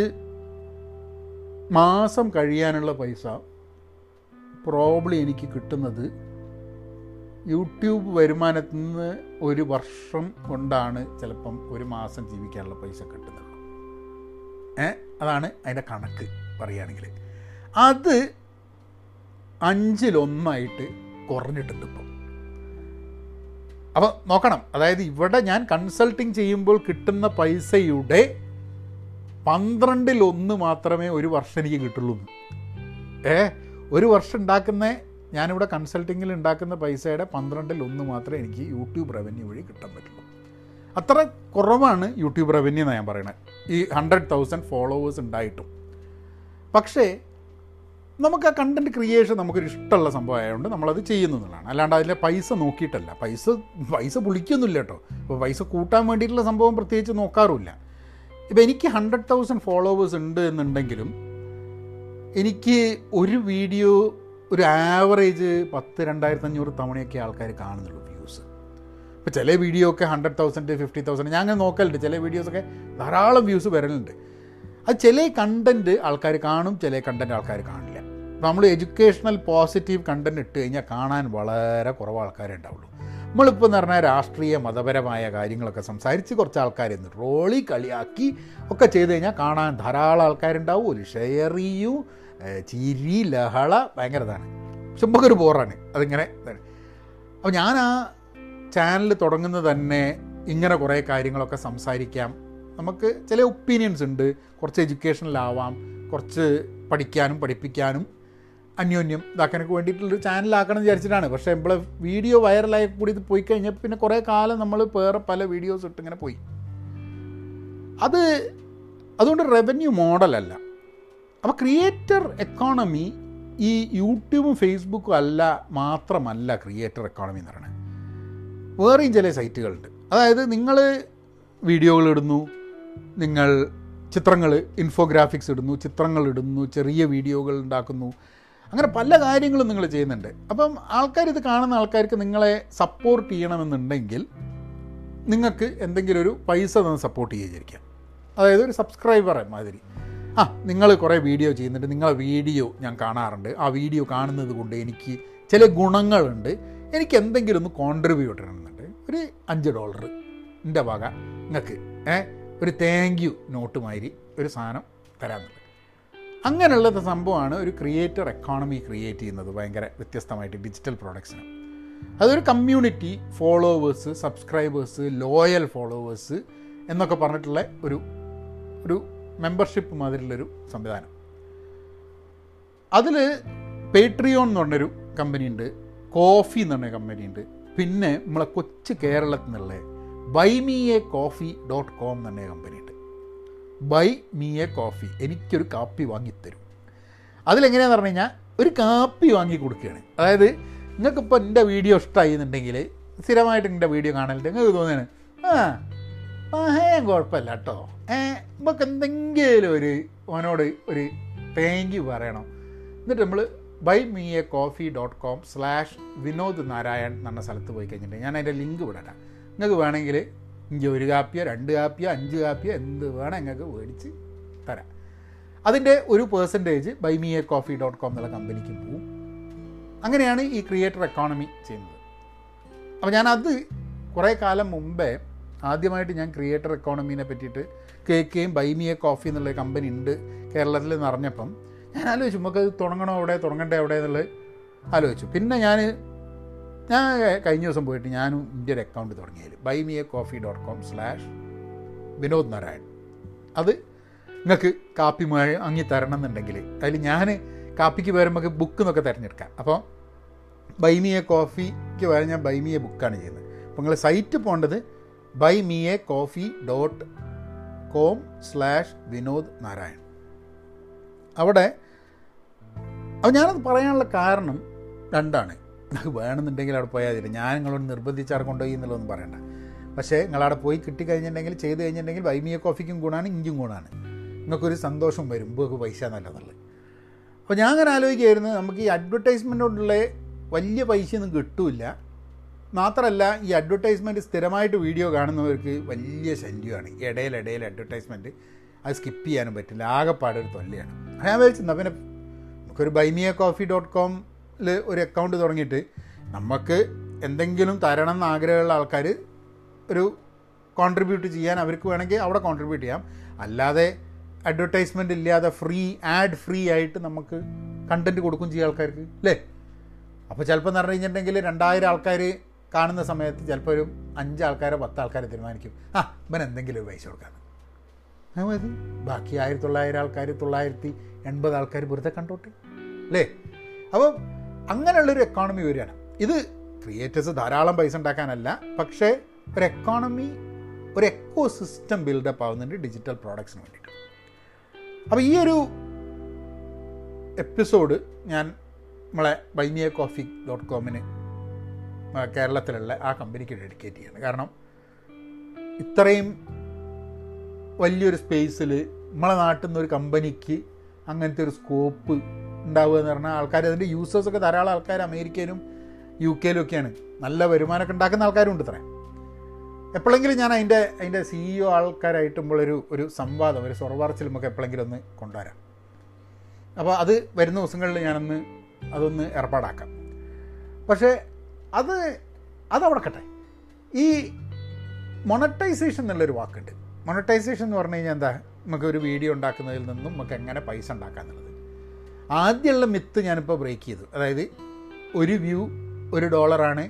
മാസം കഴിയാനുള്ള പൈസ പ്രോബ്ലി എനിക്ക് കിട്ടുന്നത് യൂട്യൂബ് വരുമാനത്തിൽ നിന്ന് ഒരു വർഷം കൊണ്ടാണ് ചിലപ്പം ഒരു മാസം ജീവിക്കാനുള്ള പൈസ കിട്ടുന്നത്. ഏ അതാണ് അതിൻ്റെ കണക്ക് പറയുകയാണെങ്കിൽ. അത് അഞ്ചിലൊന്നായിട്ട് കുറഞ്ഞിട്ടുണ്ട് ഇപ്പം. അപ്പോൾ നോക്കണം, അതായത് ഇവിടെ ഞാൻ കൺസൾട്ടിങ് ചെയ്യുമ്പോൾ കിട്ടുന്ന പൈസയുടെ പന്ത്രണ്ടിൽ ഒന്ന് മാത്രമേ ഒരു വർഷം എനിക്ക് കിട്ടുള്ളൂ. ഏ ഒരു വർഷം ഉണ്ടാക്കുന്ന ഞാനിവിടെ കൺസൾട്ടിങ്ങിൽ ഉണ്ടാക്കുന്ന പൈസയുടെ പന്ത്രണ്ടിൽ ഒന്ന് മാത്രമേ എനിക്ക് യൂട്യൂബ് റവന്യൂ വഴി കിട്ടാൻ പറ്റുള്ളൂ. അത്ര കുറവാണ് യൂട്യൂബ് റവന്യൂ എന്നാണ് ഞാൻ പറയണത്, ഈ ഹൺഡ്രഡ് തൗസൻഡ് ഫോളോവേഴ്സ് ഉണ്ടായിട്ടും. പക്ഷേ നമുക്ക് ആ കണ്ടൻറ്റ് ക്രിയേഷൻ നമുക്കൊരു ഇഷ്ടമുള്ള സംഭവമായതുകൊണ്ട് നമ്മളത് ചെയ്യുന്നതാണ്, അല്ലാണ്ട് അതിലെ പൈസ നോക്കിയിട്ടല്ല. പൈസ പൈസ പൊളിക്കൊന്നുമില്ല കേട്ടോ. ഇപ്പോൾ പൈസ കൂട്ടാൻ വേണ്ടിയിട്ടുള്ള സംഭവം പ്രത്യേകിച്ച് നോക്കാറുമില്ല. ഇപ്പം എനിക്ക് ഹൺഡ്രഡ് തൗസൻഡ് ഫോളോവേഴ്സ് ഉണ്ട് എന്നുണ്ടെങ്കിലും എനിക്ക് ഒരു വീഡിയോ ഒരു ആവറേജ് പത്ത് രണ്ടായിരത്തി അഞ്ഞൂറ് തവണയൊക്കെ ആൾക്കാർ കാണുന്നുള്ളൂ വ്യൂസ്. ഇപ്പോൾ ചില വീഡിയോ ഒക്കെ ഹൺഡ്രഡ് തൗസൻഡ് ഫിഫ്റ്റി തൗസൻഡ് ഞാൻ അങ്ങനെ നോക്കലുണ്ട്. ചില വീഡിയോസൊക്കെ ധാരാളം വ്യൂസ് വരലുണ്ട്. അത് ചില കണ്ടൻറ്റ് ആൾക്കാർ കാണും, ചില കണ്ടൻറ്റ് ആൾക്കാർ കാണില്ല. ഇപ്പോൾ നമ്മൾ എഡ്യൂക്കേഷണൽ പോസിറ്റീവ് കണ്ടൻറ്റ് ഇട്ട് കഴിഞ്ഞാൽ കാണാൻ വളരെ കുറവ് ആൾക്കാരേ ഉണ്ടാവുള്ളൂ. നമ്മളിപ്പോൾ എന്ന് പറഞ്ഞാൽ രാഷ്ട്രീയ മതപരമായ കാര്യങ്ങളൊക്കെ സംസാരിച്ച് കുറച്ച് ആൾക്കാർ ഇന്ന് റോളി കളിയാക്കി ഒക്കെ ചെയ്ത് കഴിഞ്ഞാൽ കാണാൻ ധാരാളം ആൾക്കാരുണ്ടാവും. ഒരു ഷെയർ ചെയ്യും, ചിരി ലഹള ഭയങ്കര ഇതാണ്. പക്ഷെ നമുക്കൊരു ബോറാണ് അതിങ്ങനെ. അപ്പോൾ ഞാൻ ആ ചാനൽ തുടങ്ങുന്നത് തന്നെ ഇങ്ങനെ കുറേ കാര്യങ്ങളൊക്കെ സംസാരിക്കാം, നമുക്ക് ചില ഒപ്പീനിയൻസ് ഉണ്ട്, കുറച്ച് എഡ്യൂക്കേഷനിലാവാം, കുറച്ച് പഠിക്കാനും പഠിപ്പിക്കാനും അന്യോന്യം ഇതാക്കാനൊക്കെ വേണ്ടിയിട്ടുള്ളൊരു ചാനലാക്കണം എന്ന് വിചാരിച്ചിട്ടാണ്. പക്ഷേ നമ്മളെ വീഡിയോ വൈറലായി കൂടി ഇത് പോയി കഴിഞ്ഞപ്പോൾ പിന്നെ കുറേ കാലം നമ്മൾ വേറെ പല വീഡിയോസ് ഇട്ട് ഇങ്ങനെ പോയി. അത് അതുകൊണ്ട് റവന്യൂ മോഡലല്ല. അപ്പോൾ ക്രിയേറ്റർ എക്കോണമി ഈ യൂട്യൂബും ഫേസ്ബുക്കും അല്ല മാത്രമല്ല ക്രിയേറ്റർ എക്കോണമി എന്ന് പറയുന്നത്. വേറെയും ചില സൈറ്റുകളുണ്ട്. അതായത് നിങ്ങൾ വീഡിയോകൾ ഇടുന്നു, നിങ്ങൾ ചിത്രങ്ങൾ ഇൻഫോഗ്രാഫിക്സ് ഇടുന്നു, ചിത്രങ്ങൾ ഇടുന്നു, ചെറിയ വീഡിയോകൾ ഉണ്ടാക്കുന്നു, അങ്ങനെ പല കാര്യങ്ങളും നിങ്ങൾ ചെയ്യുന്നുണ്ട്. അപ്പം ആൾക്കാർ ഇത് കാണുന്ന ആൾക്കാർക്ക് നിങ്ങളെ സപ്പോർട്ട് ചെയ്യണമെന്നുണ്ടെങ്കിൽ നിങ്ങൾക്ക് എന്തെങ്കിലും ഒരു പൈസ തന്നെ സപ്പോർട്ട് ചെയ്യാതിരിക്കാം. അതായത് ഒരു സബ്സ്ക്രൈബറെ മാതിരി, ആ നിങ്ങൾ കുറേ വീഡിയോ ചെയ്യുന്നുണ്ട്, നിങ്ങളെ വീഡിയോ ഞാൻ കാണാറുണ്ട്, ആ വീഡിയോ കാണുന്നത് കൊണ്ട് എനിക്ക് ചില ഗുണങ്ങളുണ്ട്, എനിക്ക് എന്തെങ്കിലും ഒന്ന് കോൺട്രിബ്യൂട്ട് ചെയ്യണമെന്നുണ്ട്, ഒരു അഞ്ച് ഡോളർ എൻ്റെ വക നിങ്ങൾക്ക് ഏഹ് ഒരു താങ്ക് യു നോട്ട് മാതിരി ഒരു സാധനം തരാമെന്നുണ്ട്. അങ്ങനെയുള്ള സംഭവമാണ് ഒരു ക്രിയേറ്റർ എക്കോണമി ക്രിയേറ്റ് ചെയ്യുന്നത്, ഭയങ്കര വ്യത്യസ്തമായിട്ട് ഡിജിറ്റൽ പ്രോഡക്ട്സിന്. അതൊരു community, followers, subscribers, loyal followers എന്നൊക്കെ പറഞ്ഞിട്ടുള്ള ഒരു ഒരു മെമ്പർഷിപ്പ് മാതിരിയുള്ളൊരു സംവിധാനം. അതിൽ പേട്രിയോൺ എന്ന് പറഞ്ഞൊരു കമ്പനിയുണ്ട്, കോഫി എന്ന് പറഞ്ഞ കമ്പനിയുണ്ട്, പിന്നെ നമ്മളെ കൊച്ചു കേരളത്തിൽ നിന്നുള്ള buy me a coffee dot com എന്ന് പറഞ്ഞ കമ്പനിയുണ്ട്. ബൈ മീ എ കോഫി, എനിക്കൊരു കാപ്പി വാങ്ങിത്തരും. അതിലെങ്ങനെയാണെന്ന് പറഞ്ഞു കഴിഞ്ഞാൽ ഒരു കാപ്പി വാങ്ങി കൊടുക്കുകയാണ്. അതായത് നിങ്ങൾക്കിപ്പോൾ എൻ്റെ വീഡിയോ ഇഷ്ടമായി എന്നുണ്ടെങ്കിൽ, സ്ഥിരമായിട്ട് എൻ്റെ വീഡിയോ കാണലുണ്ട്, നിങ്ങൾക്ക് തോന്നുകയാണ് ആ ആഹേം കുഴപ്പമില്ല കേട്ടോ, ഏ നമുക്ക് എന്തെങ്കിലും ഒരു അവനോട് ഒരു താങ്ക് യു പറയണം, എന്നിട്ട് നമ്മൾ buy me a coffee dot com slash Vinod Narayan എന്ന് പറഞ്ഞ സ്ഥലത്ത് പോയി കഴിഞ്ഞിട്ടുണ്ടെങ്കിൽ ഞാൻ അതിൻ്റെ ലിങ്ക് വിടട്ടാം. നിങ്ങൾക്ക് വേണമെങ്കിൽ എനിക്ക് ഒരു കാപ്പിയോ രണ്ട് കാപ്പിയോ അഞ്ച് കാപ്പിയോ എന്ത് വേണം നിങ്ങൾക്ക് മേടിച്ച് തരാം. അതിൻ്റെ ഒരു percentage buy me a coffee dot com എന്നുള്ള കമ്പനിക്ക് പോവും. അങ്ങനെയാണ് ഈ ക്രിയേറ്റർ എക്കോണമി ചെയ്യുന്നത്. അപ്പോൾ ഞാനത് കുറേ കാലം മുമ്പേ ആദ്യമായിട്ട് ഞാൻ ക്രിയേറ്റർ എക്കോണമീനെ പറ്റിയിട്ട് കേൾക്കുകയും ബൈ മീ എ കോഫി എന്നുള്ള കമ്പനി ഉണ്ട് കേരളത്തിൽ എന്ന് അറിഞ്ഞപ്പം ഞാൻ ആലോചിച്ചു, നമുക്കത് തുടങ്ങണോ അവിടെ തുടങ്ങണ്ടേ അവിടെ എന്നുള്ളത് ആലോചിച്ചു. പിന്നെ ഞാൻ ഞാൻ കഴിഞ്ഞ ദിവസം പോയിട്ട് ഞാനും എൻ്റെ ഒരു അക്കൗണ്ട് തുടങ്ങിയത് buy me a coffee dot com slash Vinod Narayan. അത് നിങ്ങൾക്ക് കാപ്പി വാങ്ങി തരണം എന്നുണ്ടെങ്കിൽ അതിൽ ഞാൻ കാപ്പിക്ക് പകരം നമുക്ക് ബുക്ക് എന്നൊക്കെ തിരഞ്ഞെടുക്കാം. അപ്പോൾ ബൈ മീ എ കോഫിക്ക് പകരം ഞാൻ ബൈ മീ എ ബുക്കാണ് ചെയ്യുന്നത്. അപ്പോൾ നിങ്ങൾ സൈറ്റ് പോകേണ്ടത് buy me a coffee dot com slash Vinod Narayan അവിടെ. അപ്പം ഞാനത് പറയാനുള്ള കാരണം രണ്ടാണ്. നിങ്ങൾക്ക് വേണമെന്നുണ്ടെങ്കിൽ അവിടെ പോയാൽ മതി, ഞാൻ നിങ്ങളോട് നിർബന്ധിച്ചാൽ കൊണ്ടുപോയി എന്നുള്ളതൊന്നും പറയണ്ട. പക്ഷേ നിങ്ങളവിടെ പോയി കിട്ടിക്കഴിഞ്ഞിട്ടുണ്ടെങ്കിൽ, ചെയ്ത് കഴിഞ്ഞിട്ടുണ്ടെങ്കിൽ ബൈ മീ എ കോഫിക്കും ഗുണമാണ്, ഇഞ്ചും ഗുണമാണ്, നിങ്ങൾക്കൊരു സന്തോഷം വരും, നിങ്ങൾക്ക് പൈസ നല്ലതല്ലേ. അപ്പോൾ ഞാൻ അങ്ങനെ ആലോചിക്കുകയായിരുന്നു, നമുക്ക് ഈ അഡ്വർടൈസ്മെൻറ്റോടുള്ള വലിയ പൈസയൊന്നും കിട്ടില്ല, മാത്രമല്ല ഈ അഡ്വർടൈസ്മെൻറ്റ് സ്ഥിരമായിട്ട് വീഡിയോ കാണുന്നവർക്ക് വലിയ ശല്യമാണ്. ഇടയിൽ ഇടയിൽ അഡ്വർടൈസ്മെൻറ്റ് അത് സ്കിപ്പ് ചെയ്യാനും പറ്റില്ല, ആകെപ്പാടെ ഒരു തൊല്ലയാണ്. ഞാൻ വിളിച്ചെന്നാൽ പിന്നെ നമുക്കൊരു ബൈമിയ കോഫി ഡോട്ട് കോമിൽ ഒരു അക്കൗണ്ട് തുടങ്ങിയിട്ട് നമുക്ക് എന്തെങ്കിലും തരണം എന്ന് ആഗ്രഹമുള്ള ആൾക്കാർ ഒരു കോൺട്രിബ്യൂട്ട് ചെയ്യാൻ അവർക്ക് വേണമെങ്കിൽ അവിടെ കോൺട്രിബ്യൂട്ട് ചെയ്യാം. അല്ലാതെ അഡ്വർടൈസ്മെൻ്റ് ഇല്ലാതെ ഫ്രീ ആഡ് ഫ്രീ ആയിട്ട് നമുക്ക് കണ്ടൻറ്റ് കൊടുക്കും ചെയ്യാം ആൾക്കാർക്ക്, അല്ലേ? അപ്പോൾ ചിലപ്പോൾ എന്ന് പറഞ്ഞു കഴിഞ്ഞിട്ടുണ്ടെങ്കിൽ രണ്ടായിരം ആൾക്കാർ കാണുന്ന സമയത്ത് ചിലപ്പോൾ ഒരു അഞ്ചാൾക്കാരോ പത്താൾക്കാരെ തീരുമാനിക്കും ആ ഇവൻ എന്തെങ്കിലും ഒരു പൈസ കൊടുക്കാണ്, അത് ബാക്കി ആയിരത്തി തൊള്ളായിരം ആൾക്കാർ തൊള്ളായിരത്തി എൺപത് ആൾക്കാർ വെറുതെ കണ്ടോട്ടെ, അല്ലേ? അപ്പോൾ അങ്ങനെയുള്ളൊരു എക്കോണമി വരികയാണ്. ഇത് ക്രിയേറ്റേഴ്സ് ധാരാളം പൈസ ഉണ്ടാക്കാനല്ല, പക്ഷേ ഒരു എക്കോണമി, ഒരു എക്കോ സിസ്റ്റം ബിൽഡപ്പ് ആവുന്നുണ്ട് ഡിജിറ്റൽ പ്രോഡക്ട്സിന് വേണ്ടിയിട്ട്. അപ്പോൾ ഈ ഒരു എപ്പിസോഡ് ഞാൻ നമ്മളെ buy me a coffee dot കോമിന് കേരളത്തിലുള്ള ആ കമ്പനിക്ക് ഡെഡിക്കേറ്റ് ചെയ്യാണ്. കാരണം ഇത്രയും വലിയൊരു സ്പേസിൽ നമ്മളെ നാട്ടിൽ നിന്നൊരു കമ്പനിക്ക് അങ്ങനത്തെ ഒരു സ്കോപ്പ് ഉണ്ടാവുക എന്ന് പറഞ്ഞാൽ ആൾക്കാർ, അതിൻ്റെ യൂസേഴ്സൊക്കെ ധാരാളം ആൾക്കാർ അമേരിക്കയിലും യു കെയിലും ഒക്കെയാണ്, നല്ല വരുമാനമൊക്കെ ഉണ്ടാക്കുന്ന ആൾക്കാരുണ്ട്. ഇത്രേ എപ്പോഴെങ്കിലും ഞാൻ അതിൻ്റെ അതിൻ്റെ സിഇഒ ആൾക്കാരായിട്ട് നമ്മളൊരു ഒരു സംവാദം, ഒരു സ്വർവാർച്ചിൽ നമുക്ക് എപ്പോഴെങ്കിലും ഒന്ന് കൊണ്ടുവരാം. അപ്പോൾ അത് വരുന്ന ദിവസങ്ങളിൽ ഞാനൊന്ന് അതൊന്ന് ഏർപ്പാടാക്കാം. പക്ഷേ അത് അതവിടെക്കട്ടെ. ഈ മൊണറ്റൈസേഷൻ എന്നുള്ളൊരു വാക്കുണ്ട്. മൊണറ്റൈസേഷൻ എന്ന് പറഞ്ഞു കഴിഞ്ഞാൽ എന്താ, നമുക്കൊരു വീഡിയോ ഉണ്ടാക്കുന്നതിൽ നിന്നും നമുക്ക് എങ്ങനെ പൈസ ഉണ്ടാക്കാം എന്നുള്ളത്. ആദ്യമുള്ള മിത്ത് ഞാനിപ്പോൾ ബ്രേക്ക് ചെയ്തു. അതായത് ഒരു വ്യൂ ഒരു ഡോളറാണ്,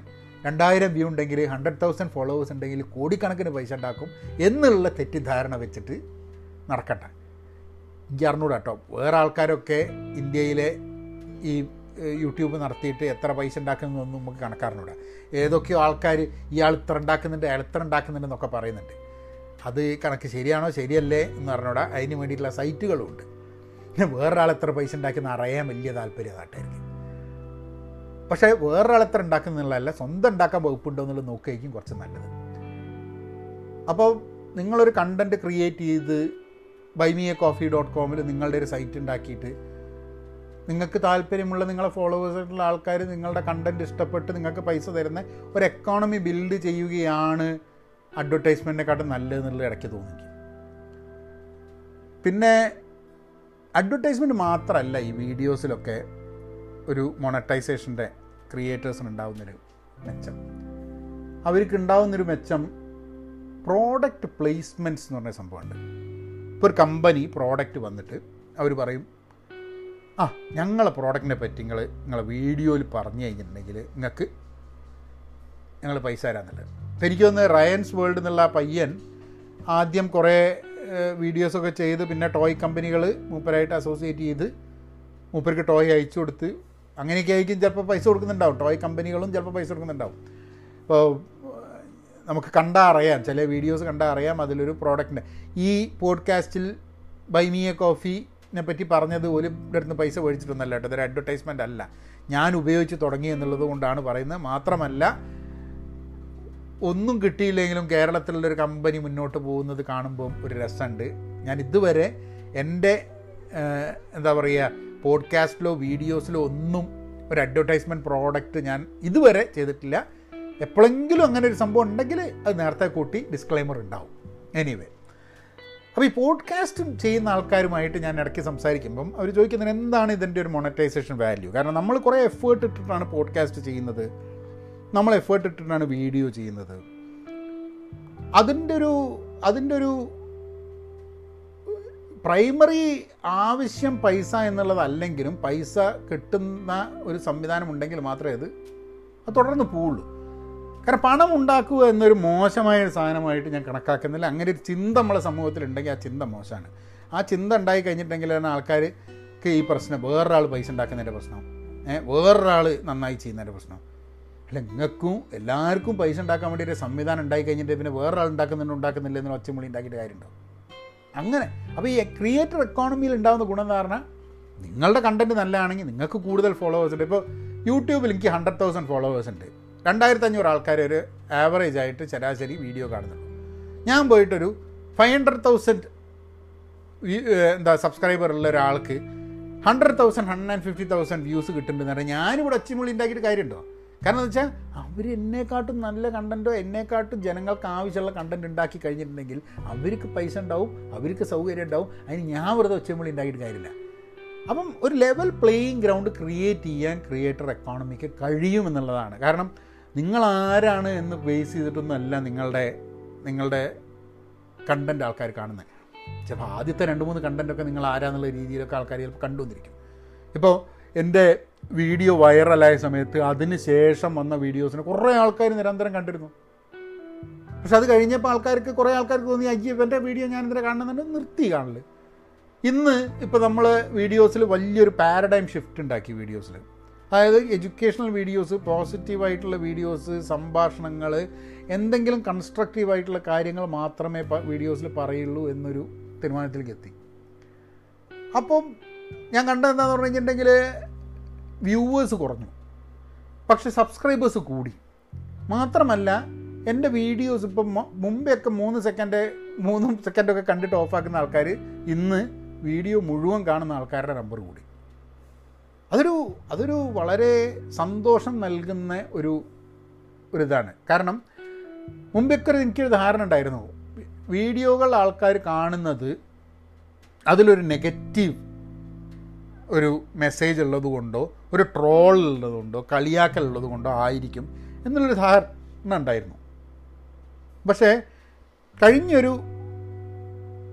രണ്ടായിരം വ്യൂ ഉണ്ടെങ്കിൽ ഹൺഡ്രഡ് തൗസൻഡ് ഫോളോവേഴ്സ് ഉണ്ടെങ്കിൽ കോടിക്കണക്കിന് പൈസ ഉണ്ടാക്കും എന്നുള്ള തെറ്റിദ്ധാരണ വെച്ചിട്ട് നടക്കട്ടെ. എനിക്ക് അറിഞ്ഞൂടാ കേട്ടോ, വേറെ ആൾക്കാരൊക്കെ ഇന്ത്യയിലെ ഈ യൂട്യൂബ് നടത്തിയിട്ട് എത്ര പൈസ ഉണ്ടാക്കുന്നതൊന്നും നമുക്ക് കണക്കാറില്ല. ഏതൊക്കെയോ ആൾക്കാർ ഇയാൾ ഇത്ര ഉണ്ടാക്കുന്നുണ്ട് അയാൾ ഇത്ര ഉണ്ടാക്കുന്നുണ്ട് എന്നൊക്കെ പറയുന്നുണ്ട്. അത് കണക്ക് ശരിയാണോ ശരിയല്ലേ എന്ന് പറഞ്ഞോടാ, അതിന് വേണ്ടിയിട്ടുള്ള സൈറ്റുകളുണ്ട്. പിന്നെ വേറൊരാൾ എത്ര പൈസ ഉണ്ടാക്കുന്ന അറിയാൻ വലിയ താല്പര്യം നാട്ടായിരിക്കും. പക്ഷേ വേറൊരാൾ എത്ര ഉണ്ടാക്കുന്നുള്ളതല്ല, സ്വന്തം ഉണ്ടാക്കാൻ വകുപ്പുണ്ടോ എന്നുള്ളത് നോക്കുകയായിരിക്കും കുറച്ച് നല്ലത്. അപ്പോൾ നിങ്ങളൊരു കണ്ടൻറ്റ് ക്രിയേറ്റ് ചെയ്ത് buy me a coffee dot കോമിൽ നിങ്ങളുടെ ഒരു സൈറ്റ് ഉണ്ടാക്കിയിട്ട് നിങ്ങൾക്ക് താല്പര്യമുള്ള നിങ്ങളെ ഫോളോവേഴ്സായിട്ടുള്ള ആൾക്കാർ നിങ്ങളുടെ കണ്ടൻറ്റ് ഇഷ്ടപ്പെട്ട് നിങ്ങൾക്ക് പൈസ തരുന്ന ഒരു എക്കോണമി ബിൽഡ് ചെയ്യുകയാണ് അഡ്വർടൈസ്മെൻറ്റിനെക്കാട്ടും നല്ലതെന്നുള്ള ഇടയ്ക്ക് തോന്നി. പിന്നെ അഡ്വർടൈസ്മെൻറ്റ് മാത്രമല്ല ഈ വീഡിയോസിലൊക്കെ ഒരു മൊണറ്റൈസേഷൻ്റെ ക്രിയേറ്റേഴ്സിനുണ്ടാവുന്നൊരു മെച്ചം. അവർക്കുണ്ടാവുന്നൊരു മെച്ചം പ്രോഡക്റ്റ് പ്ലേസ്മെൻറ്റ്സ് എന്ന് പറഞ്ഞ സംഭവമുണ്ട്. ഇപ്പോൾ ഒരു കമ്പനി പ്രോഡക്റ്റ് വന്നിട്ട് അവർ പറയും ആ ഞങ്ങളെ പ്രോഡക്റ്റിനെ പറ്റി നിങ്ങൾ നിങ്ങളെ വീഡിയോയിൽ പറഞ്ഞു കഴിഞ്ഞിട്ടുണ്ടെങ്കിൽ നിങ്ങൾക്ക് ഞങ്ങൾ പൈസ തരാമെന്നുള്ളത്. അപ്പോൾ എനിക്ക് തോന്നുന്നത് റയൻസ് വേൾഡ് എന്നുള്ള പയ്യൻ ആദ്യം കുറേ വീഡിയോസൊക്കെ ചെയ്ത് പിന്നെ ടോയ് കമ്പനികൾ മൂപ്പരായിട്ട് അസോസിയേറ്റ് ചെയ്ത് മൂപ്പർക്ക് ടോയ് അയച്ചു കൊടുത്ത് അങ്ങനെയൊക്കെ ആയിരിക്കും ചിലപ്പോൾ പൈസ കൊടുക്കുന്നുണ്ടാവും. ടോയ് കമ്പനികളും ചിലപ്പോൾ പൈസ കൊടുക്കുന്നുണ്ടാവും. അപ്പോൾ നമുക്ക് കണ്ടാൽ അറിയാം, ചില വീഡിയോസ് കണ്ടാൽ അറിയാം അതിലൊരു പ്രോഡക്റ്റിൻ്റെ. ഈ പോഡ്കാസ്റ്റിൽ ബൈ മി എ കോഫി െ പറ്റി പറഞ്ഞത് ഒരു ഇവിടുന്ന് പൈസ മേടിച്ചിട്ടൊന്നല്ല കേട്ടോ, ഇതൊരു അഡ്വർടൈസ്മെൻ്റ് അല്ല, ഞാൻ ഉപയോഗിച്ച് തുടങ്ങി എന്നുള്ളത് കൊണ്ടാണ് പറയുന്നത്. മാത്രമല്ല ഒന്നും കിട്ടിയില്ലെങ്കിലും കേരളത്തിലുള്ളൊരു കമ്പനി മുന്നോട്ട് പോകുന്നത് കാണുമ്പോൾ ഒരു രസമുണ്ട്. ഞാൻ ഇതുവരെ എൻ്റെ എന്താ പറയുക പോഡ്കാസ്റ്റിലോ വീഡിയോസിലോ ഒന്നും ഒരു അഡ്വർടൈസ്മെൻറ്റ് പ്രോഡക്റ്റ് ഞാൻ ഇതുവരെ ചെയ്തിട്ടില്ല. എപ്പോഴെങ്കിലും അങ്ങനെ ഒരു സംഭവം ഉണ്ടെങ്കിൽ അത് നേരത്തെ കൂട്ടി ഡിസ്ക്ലൈമർ ഉണ്ടാവും. എനിവേ, അപ്പോൾ ഈ പോഡ്കാസ്റ്റും ചെയ്യുന്ന ആൾക്കാരുമായിട്ട് ഞാൻ ഇടയ്ക്ക് സംസാരിക്കുമ്പം അവർ ചോദിക്കുന്നത് എന്താണ് ഇതിൻ്റെ ഒരു മൊണറ്റൈസേഷൻ വാല്യൂ. കാരണം നമ്മൾ കുറേ എഫേർട്ട് ഇട്ടിട്ടാണ് പോഡ്കാസ്റ്റ് ചെയ്യുന്നത്, നമ്മൾ എഫേർട്ട് ഇട്ടിട്ടാണ് വീഡിയോ ചെയ്യുന്നത്. അതിൻ്റെ ഒരു അതിൻ്റെ ഒരു പ്രൈമറി ആവശ്യം പൈസ എന്നുള്ളതല്ലെങ്കിലും പൈസ കിട്ടുന്ന ഒരു സംവിധാനം ഉണ്ടെങ്കിൽ മാത്രമേ അത് അത് തുടർന്ന് പോവുള്ളൂ. കാരണം പണം ഉണ്ടാക്കുക എന്നൊരു മോശമായ ഒരു സാധനമായിട്ട് ഞാൻ കണക്കാക്കുന്നില്ല. അങ്ങനെ ഒരു ചിന്ത നമ്മളെ സമൂഹത്തിലുണ്ടെങ്കിൽ ആ ചിന്ത മോശമാണ്. ആ ചിന്ത ഉണ്ടായി കഴിഞ്ഞിട്ടെങ്കിലാണ് ആൾക്കാർക്ക് ഈ പ്രശ്നം, വേറൊരാൾ പൈസ ഉണ്ടാക്കുന്നതിൻ്റെ പ്രശ്നം, വേറൊരാൾ നന്നായി ചെയ്യുന്നതിൻ്റെ പ്രശ്നം, അല്ല നിങ്ങൾക്കും എല്ലാവർക്കും പൈസ ഉണ്ടാക്കാൻ വേണ്ടി ഒരു സംവിധാനം ഉണ്ടായി കഴിഞ്ഞിട്ട് പിന്നെ വേറൊരാൾ ഉണ്ടാക്കുന്നുണ്ട് ഉണ്ടാക്കുന്നില്ല എന്നുള്ള ഒച്ചമുള്ളി ഉണ്ടാക്കിയിട്ട് കാര്യമുണ്ടാവും അങ്ങനെ. അപ്പോൾ ഈ ക്രിയേറ്റർ എക്കോണമിയിൽ ഉണ്ടാകുന്ന ഗുണം എന്ന് പറഞ്ഞാൽ നിങ്ങളുടെ കണ്ടൻറ്റ് നല്ലതാണെങ്കിൽ നിങ്ങൾക്ക് കൂടുതൽ ഫോളോവേഴ്സ് ഉണ്ട്. ഇപ്പോൾ യൂട്യൂബിൽ എനിക്ക് ഹൺഡ്രഡ് തൗസൻഡ് ഫോളോവേഴ്സ് ഉണ്ട്, രണ്ടായിരത്തി അഞ്ഞൂറ് ആൾക്കാർ ഒരു ആവറേജ് ആയിട്ട് ശരാശരി വീഡിയോ കാണുന്നുള്ളൂ. ഞാൻ പോയിട്ടൊരു ഫൈവ് ഹൺഡ്രഡ് തൗസൻഡ് എന്താ സബ്സ്ക്രൈബറുള്ള ഒരാൾക്ക് hundred thousand hundred and fifty thousand views കിട്ടുന്നുണ്ടെന്ന് പറഞ്ഞാൽ ഞാനിവിടെ ഒച്ചിമുള്ളി ഉണ്ടാക്കിയിട്ട് കാര്യമുണ്ടോ? കാരണം എന്താ വെച്ചാൽ അവർ എന്നെക്കാട്ടും നല്ല കണ്ടൻറ്റോ എന്നെക്കാട്ടും ജനങ്ങൾക്ക് ആവശ്യമുള്ള കണ്ടൻറ്റ് ഉണ്ടാക്കി കഴിഞ്ഞിട്ടുണ്ടെങ്കിൽ അവർക്ക് പൈസ ഉണ്ടാവും, അവർക്ക് സൗകര്യം ഉണ്ടാവും. അതിന് ഞാൻ വെറുതെ ഒച്ചമുള്ളി ഉണ്ടാക്കിയിട്ട് കാര്യമില്ല. അപ്പം ഒരു ലെവൽ പ്ലേയിങ് ഗ്രൗണ്ട് ക്രിയേറ്റ് ചെയ്യാൻ ക്രിയേറ്റർ എക്കോണമിക്ക് കഴിയുമെന്നുള്ളതാണ്. കാരണം നിങ്ങളാരാണ് എന്ന് ബേസ് ചെയ്തിട്ടൊന്നുമല്ല നിങ്ങളുടെ നിങ്ങളുടെ കണ്ടൻറ്റ് ആൾക്കാർ കാണുന്നത്. ചിലപ്പോൾ ആദ്യത്തെ രണ്ട് മൂന്ന് കണ്ടൻറ്റൊക്കെ നിങ്ങൾ ആരാന്നുള്ള രീതിയിലൊക്കെ ആൾക്കാർ ചിലപ്പോൾ കണ്ടുവന്നിരിക്കും. ഇപ്പോൾ എൻ്റെ വീഡിയോ വൈറലായ സമയത്ത് അതിന് ശേഷം വന്ന വീഡിയോസിന് കുറേ ആൾക്കാർ നിരന്തരം കണ്ടിരുന്നു. പക്ഷെ അത് കഴിഞ്ഞപ്പോൾ ആൾക്കാർക്ക് കുറേ ആൾക്കാർക്ക് തോന്നി അയ്യോ ഇവൻ്റെ വീഡിയോ ഞാൻ ഇന്നലെ കാണുന്നുണ്ട്, നിർത്തി കാണല്. ഇന്ന് ഇപ്പോൾ നമ്മൾ വീഡിയോസിൽ വലിയൊരു പാരഡൈം ഷിഫ്റ്റ് ഉണ്ടാക്കി വീഡിയോസിൽ. അതായത് എഡ്യൂക്കേഷണൽ വീഡിയോസ്, പോസിറ്റീവായിട്ടുള്ള വീഡിയോസ്, സംഭാഷണങ്ങൾ, എന്തെങ്കിലും കൺസ്ട്രക്റ്റീവായിട്ടുള്ള കാര്യങ്ങൾ മാത്രമേ വീഡിയോസിൽ പറയുള്ളൂ എന്നൊരു തീരുമാനത്തിലേക്ക് എത്തി. അപ്പം ഞാൻ കണ്ടതെന്താണെന്ന് പറഞ്ഞു കഴിഞ്ഞിട്ടുണ്ടെങ്കിൽ വ്യൂവേഴ്സ് കുറഞ്ഞു, പക്ഷെ സബ്സ്ക്രൈബേഴ്സ് കൂടി. മാത്രമല്ല എൻ്റെ വീഡിയോസ് ഇപ്പം മുമ്പെയൊക്കെ മൂന്ന് സെക്കൻഡ് മൂന്നും സെക്കൻഡൊക്കെ കണ്ടിട്ട് ഓഫാക്കുന്ന ആൾക്കാർ ഇന്ന് വീഡിയോ മുഴുവൻ കാണുന്ന ആൾക്കാരുടെ നമ്പർ കൂടി. അതൊരു അതൊരു വളരെ സന്തോഷം നൽകുന്ന ഒരു ഒരു ഇതാണ്. കാരണം മുമ്പൊക്കെ ഒരു എനിക്കൊരു ധാരണ ഉണ്ടായിരുന്നു, വീഡിയോകൾ ആൾക്കാർ കാണുന്നത് അതിലൊരു നെഗറ്റീവ് ഒരു മെസ്സേജ് ഉള്ളത് കൊണ്ടോ ഒരു ട്രോൾ ഉള്ളത് കൊണ്ടോ കളിയാക്കൽ ഉള്ളത് കൊണ്ടോ ആയിരിക്കും എന്നുള്ളൊരു ധാരണ ഉണ്ടായിരുന്നു. പക്ഷേ കഴിഞ്ഞൊരു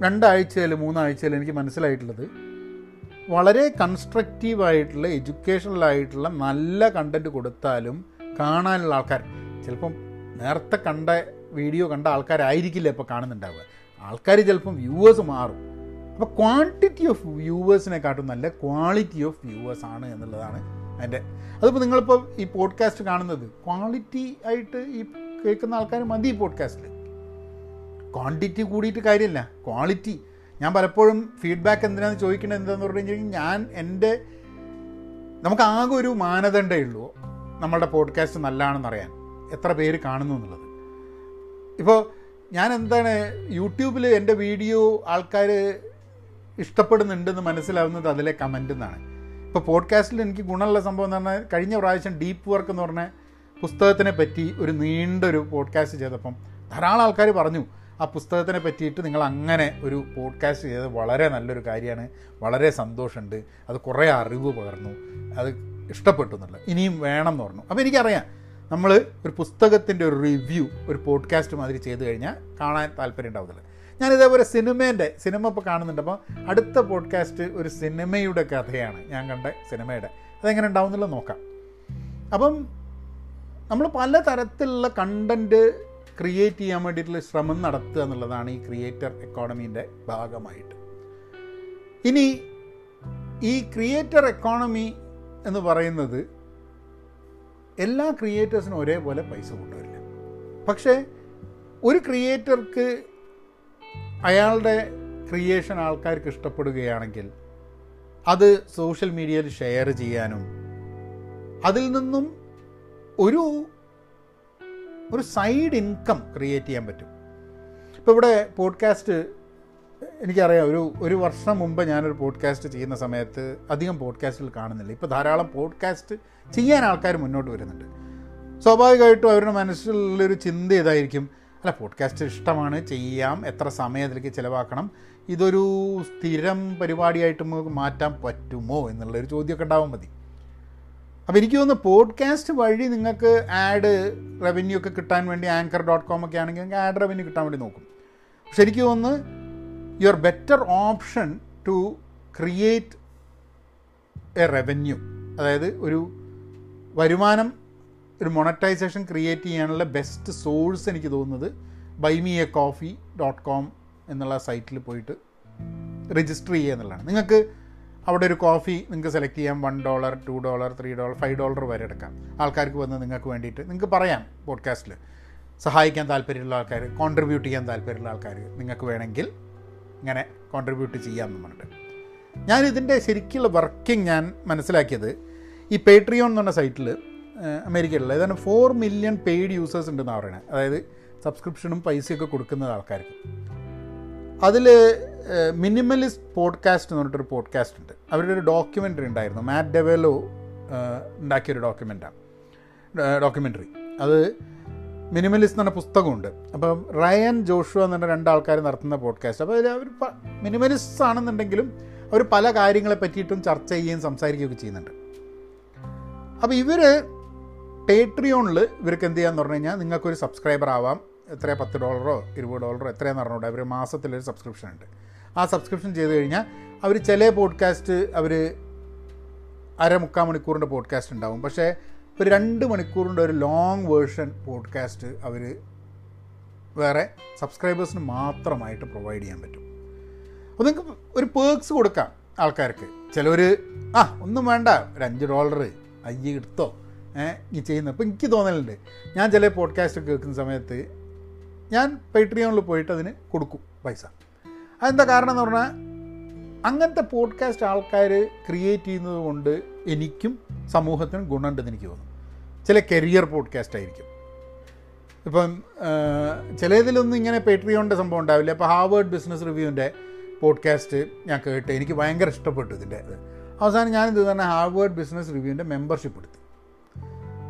രണ്ടാഴ്ചയിൽ മൂന്നാഴ്ചയിൽ എനിക്ക് മനസ്സിലായിട്ടുള്ളത് വളരെ കൺസ്ട്രക്റ്റീവായിട്ടുള്ള എഡ്യൂക്കേഷണലായിട്ടുള്ള നല്ല കണ്ടൻറ്റ് കൊടുത്താലും കാണാനുള്ള ആൾക്കാർ ചിലപ്പം നേരത്തെ കണ്ട വീഡിയോ കണ്ട ആൾക്കാരായിരിക്കില്ല ഇപ്പോൾ കാണുന്നുണ്ടാവുക. ആൾക്കാർ ചിലപ്പം വ്യൂവേഴ്സ് മാറും. അപ്പോൾ ക്വാണ്ടിറ്റി ഓഫ് വ്യൂവേഴ്സിനെക്കാട്ടും നല്ല ക്വാളിറ്റി ഓഫ് വ്യൂവേഴ്സാണ് എന്നുള്ളതാണ് അതിൻ്റെ. അതിപ്പോൾ നിങ്ങളിപ്പോൾ ഈ പോഡ്കാസ്റ്റ് കാണുന്നത് ക്വാളിറ്റി ആയിട്ട് ഈ കേൾക്കുന്ന ആൾക്കാർ മതി. ഈ പോഡ്കാസ്റ്റിൽ ക്വാണ്ടിറ്റി കൂടിയിട്ട് കാര്യമില്ല, ക്വാളിറ്റി. ഞാൻ പലപ്പോഴും ഫീഡ്ബാക്ക് എന്തിനാന്ന് ചോദിക്കുന്നത് എന്താണെന്ന് പറഞ്ഞു കഴിഞ്ഞാൽ ഞാൻ എൻ്റെ നമുക്ക് ആകെ ഒരു മാനദണ്ഡേ ഉള്ളൂ നമ്മളുടെ പോഡ്കാസ്റ്റ് നല്ലതാണെന്നറിയാൻ, എത്ര പേര് കാണുന്നു എന്നുള്ളത്. ഇപ്പോൾ ഞാൻ എന്താണ് യൂട്യൂബിൽ എൻ്റെ വീഡിയോ ആൾക്കാർ ഇഷ്ടപ്പെടുന്നുണ്ടെന്ന് മനസ്സിലാവുന്നത് അതിലെ കമൻ്റ് എന്നാണ്. ഇപ്പോൾ പോഡ്കാസ്റ്റിൽ എനിക്ക് ഗുണമുള്ള സംഭവം എന്ന് പറഞ്ഞാൽ കഴിഞ്ഞ പ്രാവശ്യം ഡീപ്പ് വർക്ക് എന്ന് പറഞ്ഞ പുസ്തകത്തിനെ പറ്റി ഒരു നീണ്ടൊരു പോഡ്കാസ്റ്റ് ചെയ്തപ്പം ധാരാളം ആൾക്കാർ പറഞ്ഞു ആ പുസ്തകത്തിനെ പറ്റിയിട്ട് നിങ്ങൾ അങ്ങനെ ഒരു പോഡ്കാസ്റ്റ് ചെയ്തത് വളരെ നല്ലൊരു കാര്യമാണ്, വളരെ സന്തോഷമുണ്ട്, അത് കുറേ അറിവ് പകർന്നു, അത് ഇഷ്ടപ്പെട്ടു എന്നുള്ളത്, ഇനിയും വേണം എന്ന് പറഞ്ഞു. അപ്പോൾ എനിക്കറിയാം നമ്മൾ ഒരു പുസ്തകത്തിൻ്റെ ഒരു റിവ്യൂ ഒരു പോഡ്കാസ്റ്റ് മാതിരി ചെയ്ത് കഴിഞ്ഞാൽ കാണാൻ താല്പര്യം ഉണ്ടാവുന്നില്ല. ഞാനിതേപോലെ സിനിമേൻ്റെ സിനിമ ഇപ്പോൾ കാണുന്നുണ്ട്. അപ്പോൾ അടുത്ത പോഡ്കാസ്റ്റ് ഒരു സിനിമയുടെ കഥയാണ് ഞാൻ കണ്ട സിനിമയുടെ, അതെങ്ങനെ ഉണ്ടാവും എന്നുള്ളത് നോക്കാം. അപ്പം നമ്മൾ പല തരത്തിലുള്ള കണ്ടൻറ്റ് ക്രിയേറ്റ് ചെയ്യാൻ വേണ്ടിയിട്ടുള്ള ശ്രമം നടത്തുക എന്നുള്ളതാണ് ഈ ക്രിയേറ്റർ എക്കോണമീൻ്റെ ഭാഗമായിട്ട്. ഇനി ഈ ക്രിയേറ്റർ എക്കോണമി എന്ന് പറയുന്നത് എല്ലാ ക്രിയേറ്റേഴ്സിനും ഒരേപോലെ പൈസ കൊണ്ടുവരില്ല. പക്ഷേ ഒരു ക്രിയേറ്റർക്ക് അയാളുടെ ക്രിയേഷൻ ആൾക്കാർക്ക് ഇഷ്ടപ്പെടുകയാണെങ്കിൽ അത് സോഷ്യൽ മീഡിയയിൽ ഷെയർ ചെയ്യാനും അതിൽ നിന്നും ഒരു ഒരു സൈഡ് ഇൻകം ക്രിയേറ്റ് ചെയ്യാൻ പറ്റും. ഇപ്പോൾ ഇവിടെ പോഡ്കാസ്റ്റ് എനിക്കറിയാം, ഒരു ഒരു വർഷം മുമ്പ് ഞാനൊരു പോഡ്കാസ്റ്റ് ചെയ്യുന്ന സമയത്ത് അധികം പോഡ്കാസ്റ്റിൽ കാണുന്നില്ല. ഇപ്പോൾ ധാരാളം പോഡ്കാസ്റ്റ് ചെയ്യാൻ ആൾക്കാർ മുന്നോട്ട് വരുന്നുണ്ട്. സ്വാഭാവികമായിട്ടും അവരുടെ മനസ്സിലുള്ളൊരു ചിന്ത ഇതായിരിക്കും, അല്ല പോഡ്കാസ്റ്റ് ഇഷ്ടമാണ്, ചെയ്യാം, എത്ര സമയം അതിലേക്ക് ചിലവാക്കണം, ഇതൊരു സ്ഥിരം പരിപാടിയായിട്ട് നമുക്ക് മാറ്റാൻ പറ്റുമോ എന്നുള്ളൊരു ചോദ്യമൊക്കെ ഉണ്ടാവാൻ മതി. അപ്പോൾ എനിക്ക് തോന്നുന്നു പോഡ്കാസ്റ്റ് വഴി നിങ്ങൾക്ക് ആഡ് റവന്യൂ ഒക്കെ കിട്ടാൻ വേണ്ടി ആങ്കർ ഡോട്ട് കോം ഒക്കെ ആണെങ്കിൽ നിങ്ങൾക്ക് ആഡ് റവന്യൂ കിട്ടാൻ വേണ്ടി നോക്കും. പക്ഷെ എനിക്ക് തോന്നുന്നു your better option to create a revenue, അതായത് ഒരു വരുമാനം, ഒരു മൊണറ്റൈസേഷൻ ക്രിയേറ്റ് ചെയ്യാനുള്ള ബെസ്റ്റ് സോഴ്സ് എനിക്ക് തോന്നുന്നത് buy me a coffee dot com എന്നുള്ള സൈറ്റിൽ പോയിട്ട് രജിസ്റ്റർ ചെയ്യുക എന്നുള്ളതാണ്. നിങ്ങൾക്ക് അവിടെ ഒരു കോഫി നിങ്ങൾക്ക് സെലക്ട് ചെയ്യാം, one dollar two dollar three dollar five dollar വരെ എടുക്കാം. ആൾക്കാർക്ക് വന്ന് നിങ്ങൾക്ക് വേണ്ടിയിട്ട് നിങ്ങൾക്ക് പറയാം പോഡ്കാസ്റ്റിൽ സഹായിക്കാൻ താല്പര്യമുള്ള ആൾക്കാർ, കോൺട്രിബ്യൂട്ട് ചെയ്യാൻ താല്പര്യമുള്ള ആൾക്കാർ നിങ്ങൾക്ക് വേണമെങ്കിൽ ഇങ്ങനെ കോൺട്രിബ്യൂട്ട് ചെയ്യാമെന്ന് പറഞ്ഞിട്ട്. ഞാനിതിൻ്റെ ശരിക്കുള്ള വർക്കിംഗ് ഞാൻ മനസ്സിലാക്കിയത് ഈ പേട്രിയോൺ എന്ന് പറഞ്ഞ സൈറ്റിൽ അമേരിക്കയിലുള്ള ഏതാണ്ട് ഫോർ മില്യൺ പെയ്ഡ് യൂസേഴ്സ് ഉണ്ടെന്നാണ് പറയുന്നത്. അതായത് സബ്സ്ക്രിപ്ഷനും പൈസയൊക്കെ കൊടുക്കുന്നത് ആൾക്കാർക്ക്. അതിൽ മിനിമലിസ്റ്റ് പോഡ്കാസ്റ്റ് എന്ന് പറഞ്ഞിട്ടൊരു പോഡ്കാസ്റ്റ് ഉണ്ട്. അവരുടെ ഒരു ഡോക്യുമെൻ്ററി ഉണ്ടായിരുന്നു, മാറ്റ് ഡെവെല്ലോ ഉണ്ടാക്കിയൊരു ഡോക്യുമെൻ്റാണ് ഡോക്യുമെൻ്ററി. അത് മിനിമലിസ്റ്റ് എന്ന് പറഞ്ഞ പുസ്തകമുണ്ട്. അപ്പം റയൻ ജോഷുവ എന്ന് പറഞ്ഞ രണ്ടാൾക്കാർ നടത്തുന്ന പോഡ്കാസ്റ്റ്. അപ്പോൾ അതിൽ അവർ മിനിമലിസ്റ്റ് ആണെന്നുണ്ടെങ്കിലും അവർ പല കാര്യങ്ങളെ പറ്റിയിട്ടും ചർച്ച ചെയ്യുകയും സംസാരിക്കുകയൊക്കെ ചെയ്യുന്നുണ്ട്. അപ്പോൾ ഇവർ പേട്രിയോണിൽ ഇവർക്ക് എന്ത് ചെയ്യാന്ന് പറഞ്ഞു കഴിഞ്ഞാൽ നിങ്ങൾക്കൊരു സബ്സ്ക്രൈബർ ആവാം. എത്രയോ പത്ത് ഡോളറോ ഇരുപത് ഡോളറോ എത്രയാന്ന് പറഞ്ഞുകൂടെ. അവർ മാസത്തിലൊരു സബ്സ്ക്രിപ്ഷൻ ഉണ്ട്. ആ സബ്സ്ക്രിപ്ഷൻ ചെയ്ത് കഴിഞ്ഞാൽ അവർ ചില പോഡ്കാസ്റ്റ് അവർ അരമുക്കാൽ മണിക്കൂറിൻ്റെ പോഡ്കാസ്റ്റ് ഉണ്ടാവും. പക്ഷേ ഒരു രണ്ട് മണിക്കൂറിൻ്റെ ഒരു ലോങ് വേർഷൻ പോഡ്കാസ്റ്റ് അവർ വേറെ സബ്സ്ക്രൈബേഴ്സിന് മാത്രമായിട്ട് പ്രൊവൈഡ് ചെയ്യാൻ പറ്റും. അപ്പോൾ നിങ്ങൾക്ക് ഒരു പേർക്സ് കൊടുക്കാം ആൾക്കാർക്ക്. ചിലവർ ആ ഒന്നും വേണ്ട, ഒരു അഞ്ച് ഡോളർ അയ്യ എടുത്തോ ഈ ചെയ്യുന്നത്. അപ്പോൾ എനിക്ക് തോന്നലുണ്ട്, ഞാൻ ചില പോഡ്കാസ്റ്റ് കേൾക്കുന്ന സമയത്ത് ഞാൻ പേട്രിയോണിൽ പോയിട്ട് അതിന് കൊടുക്കും പൈസ. അതെന്താ കാരണം എന്ന് പറഞ്ഞാൽ അങ്ങനത്തെ പോഡ്കാസ്റ്റ് ആൾക്കാർ ക്രിയേറ്റ് ചെയ്യുന്നത് കൊണ്ട് എനിക്കും സമൂഹത്തിനും ഗുണമുണ്ടെന്ന് എനിക്ക് തോന്നുന്നു. ചില കരിയർ പോഡ്കാസ്റ്റ് ആയിരിക്കും. ഇപ്പം ചിലതിലൊന്നും ഇങ്ങനെ പേട്രിയോണിൻ്റെ സംഭവം ഉണ്ടാവില്ല. ഇപ്പോൾ ഹാർവേഡ് ബിസിനസ് റിവ്യൂവിൻ്റെ പോഡ്കാസ്റ്റ് ഞാൻ കേട്ട് എനിക്ക് ഭയങ്കര ഇഷ്ടപ്പെട്ടു. ഇതിൻ്റെ അവസാനം ഞാൻ ഇത് തന്നെ ഹാർവേഡ് ബിസിനസ് റിവ്യൂവിൻ്റെ മെമ്പർഷിപ്പ് എടുത്തു.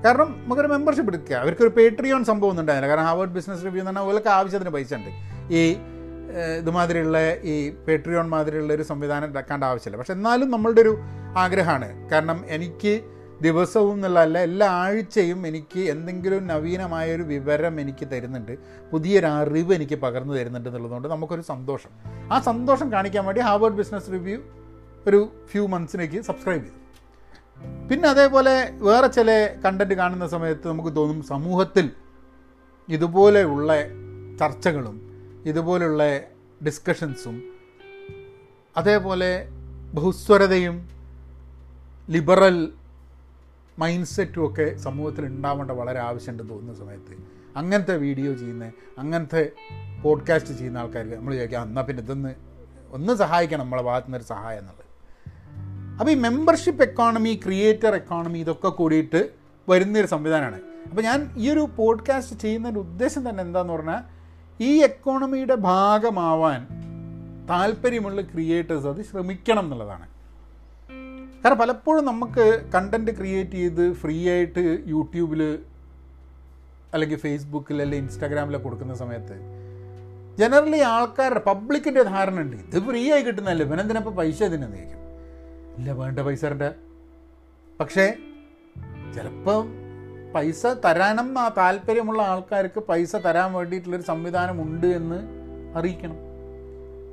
കാരണം നമുക്കൊരു മെമ്പർഷിപ്പ് എടുക്കുക. അവർക്കൊരു പേട്രിയോൺ സംഭവം ഒന്നും ഉണ്ടായിരുന്നില്ല. കാരണം ഹാർവേഡ് ബിസിനസ് റിവ്യൂ എന്ന് പറഞ്ഞാൽ അവർക്ക് ആവശ്യത്തിന് പൈസ ഉണ്ട്. ഈ ഇതുമാതിരിയുള്ള ഈ പേട്രിയോൺ മാതിരിയുള്ള ഒരു സംവിധാനം ഉണ്ടാക്കേണ്ട ആവശ്യമില്ല. പക്ഷെ എന്നാലും നമ്മളുടെ ഒരു ആഗ്രഹമാണ്. കാരണം എനിക്ക് ദിവസവും എന്നുള്ളതല്ല, എല്ലാ ആഴ്ചയും എനിക്ക് എന്തെങ്കിലും നവീനമായൊരു വിവരം എനിക്ക് തരുന്നുണ്ട്, പുതിയൊരു അറിവ് എനിക്ക് പകർന്നു തരുന്നുണ്ട് എന്നുള്ളതുകൊണ്ട് നമുക്കൊരു സന്തോഷം. ആ സന്തോഷം കാണിക്കാൻ വേണ്ടി ഹാർവേഡ് ബിസിനസ് റിവ്യൂ ഒരു ഫ്യൂ മന്ത്സിലേക്ക് സബ്സ്ക്രൈബ് ചെയ്തു. പിന്നെ അതേപോലെ വേറെ ചില കണ്ടൻറ്റ് കാണുന്ന സമയത്ത് നമുക്ക് തോന്നും സമൂഹത്തിൽ ഇതുപോലെയുള്ള ചർച്ചകളും ഇതുപോലുള്ള ഡിസ്കഷൻസും അതേപോലെ ബഹുസ്വരതയും ലിബറൽ മൈൻഡ് സെറ്റും ഒക്കെ സമൂഹത്തിൽ ഉണ്ടാവേണ്ട വളരെ ആവശ്യമുണ്ടെന്ന് തോന്നുന്ന സമയത്ത് അങ്ങനത്തെ വീഡിയോ ചെയ്യുന്ന അങ്ങനത്തെ പോഡ്കാസ്റ്റ് ചെയ്യുന്ന ആൾക്കാർക്ക് നമ്മൾ ചോദിക്കാം എന്നാൽ പിന്നെ ഇതൊന്ന് ഒന്ന് സഹായിക്കണം, നമ്മളെ ഭാഗത്തു നിന്നൊരു സഹായം എന്നുള്ളത്. അപ്പോൾ ഈ മെമ്പർഷിപ്പ് എക്കോണമി, ക്രിയേറ്റർ എക്കോണമി ഇതൊക്കെ കൂടിയിട്ട് വരുന്നൊരു സംവിധാനമാണ്. അപ്പോൾ ഞാൻ ഈ ഒരു പോഡ്കാസ്റ്റ് ചെയ്യുന്നതിൻ്റെ ഉദ്ദേശം തന്നെ എന്താണെന്ന് പറഞ്ഞാൽ ഈ എക്കോണമിയുടെ ഭാഗമാവാൻ താല്പര്യമുള്ള ക്രിയേറ്റേഴ്സ് അത് ശ്രമിക്കണം എന്നുള്ളതാണ്. കാരണം പലപ്പോഴും നമുക്ക് കണ്ടൻറ്റ് ക്രിയേറ്റ് ചെയ്ത് ഫ്രീ ആയിട്ട് യൂട്യൂബിൽ അല്ലെങ്കിൽ ഫേസ്ബുക്കിൽ അല്ലെങ്കിൽ ഇൻസ്റ്റാഗ്രാമിൽ കൊടുക്കുന്ന സമയത്ത് ജനറലി ആൾക്കാരുടെ പബ്ലിക്കിൻ്റെ ധാരണ ഉണ്ട് ഇത് ഫ്രീ ആയി കിട്ടുന്നതല്ലേ, ഇവനെന്തിനപ്പോൾ പൈസ ഇതിനെന്തായിരിക്കും, ഇല്ല വേണ്ട പൈസ ഉണ്ട്. പക്ഷേ ചിലപ്പം പൈസ തരാനും ആ താല്പര്യമുള്ള ആൾക്കാർക്ക് പൈസ തരാൻ വേണ്ടിയിട്ടുള്ളൊരു സംവിധാനമുണ്ട് എന്ന് അറിയിക്കണം.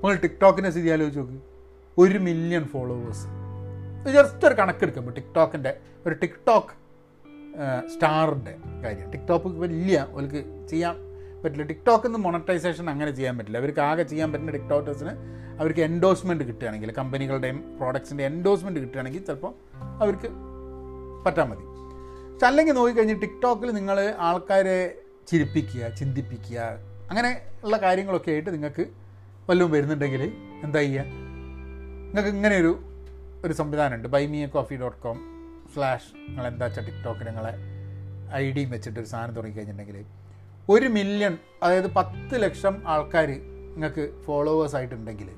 നിങ്ങൾ ടിക്ടോക്കിനെ സ്ഥിതി ആലോചിച്ച് നോക്ക്. ഒരു മില്യൺ ഫോളോവേഴ്സ് ജസ്റ്റ് ഒരു കണക്കെടുക്കുമ്പോൾ ടിക്ടോക്കിൻ്റെ ഒരു ടിക്ടോക്ക് സ്റ്റാറിൻ്റെ കാര്യം ടിക്ടോക്ക് വലിയ അവർക്ക് ചെയ്യാൻ പറ്റില്ല. ടിക്ടോക്കിൽ നിന്ന് മൊണറ്റൈസേഷൻ അങ്ങനെ ചെയ്യാൻ പറ്റില്ല. അവർക്ക് ആകെ ചെയ്യാൻ പറ്റുന്ന ടിക്ടോക്കേഴ്സിന് അവർക്ക് എൻഡോഴ്സ്മെൻറ്റ് കിട്ടുകയാണെങ്കിൽ, കമ്പനികളുടെയും പ്രോഡക്ട്സിൻ്റെ എൻഡോഴ്സ്മെൻറ്റ് കിട്ടുകയാണെങ്കിൽ ചിലപ്പോൾ അവർക്ക് പറ്റാൻ മതി. പക്ഷെ അല്ലെങ്കിൽ നോക്കിക്കഴിഞ്ഞ് ടിക്ടോക്കിൽ നിങ്ങൾ ആൾക്കാരെ ചിരിപ്പിക്കുക, ചിന്തിപ്പിക്കുക, അങ്ങനെ ഉള്ള കാര്യങ്ങളൊക്കെ ആയിട്ട് നിങ്ങൾക്ക് വല്ലതും വരുന്നുണ്ടെങ്കിൽ എന്താ ചെയ്യുക, നിങ്ങൾക്ക് ഇങ്ങനെയൊരു ഒരു സംവിധാനമുണ്ട്. Buy me a coffee dot com slash നിങ്ങളെന്താ വെച്ചാൽ ടിക്ടോക്ക് നിങ്ങളെ ഐ ഡിയും വെച്ചിട്ടൊരു സാധനം തുടങ്ങിക്കഴിഞ്ഞിട്ടുണ്ടെങ്കിൽ ഒരു മില്യൺ അതായത് പത്ത് ലക്ഷം ആൾക്കാർ നിങ്ങൾക്ക് ഫോളോവേഴ്സായിട്ടുണ്ടെങ്കിൽ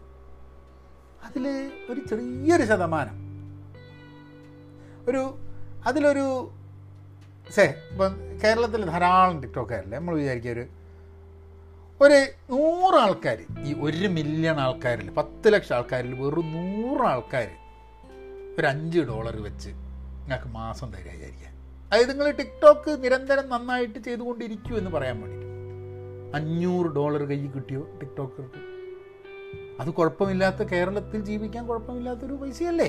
അതിൽ ഒരു ചെറിയൊരു ശതമാനം ഒരു അതിലൊരു സേ ഇപ്പം കേരളത്തിൽ ധാരാളം ടിക്ടോക്കാരല്ലേ, നമ്മൾ വിചാരിക്കുക ഒരു ഒരു നൂറാൾക്കാർ ഈ ഒരു മില്യൺ ആൾക്കാരിൽ പത്ത് ലക്ഷം ആൾക്കാരിൽ വെറും നൂറാൾക്കാർ ഒരു അഞ്ച് ഡോളർ വെച്ച് നിങ്ങൾക്ക് മാസം തരിക വിചാരിക്കുക. അതായത് നിങ്ങൾ ടിക്ടോക്ക് നിരന്തരം നന്നായിട്ട് ചെയ്തുകൊണ്ടിരിക്കൂ എന്ന് പറയാൻ വേണ്ടിയിട്ട് അഞ്ഞൂറ് ഡോളർ കയ്യിൽ കിട്ടിയോ ടിക്ടോക്കർക്ക്, അത് കുഴപ്പമില്ലാത്ത കേരളത്തിൽ ജീവിക്കാൻ കുഴപ്പമില്ലാത്തൊരു പൈസയല്ലേ.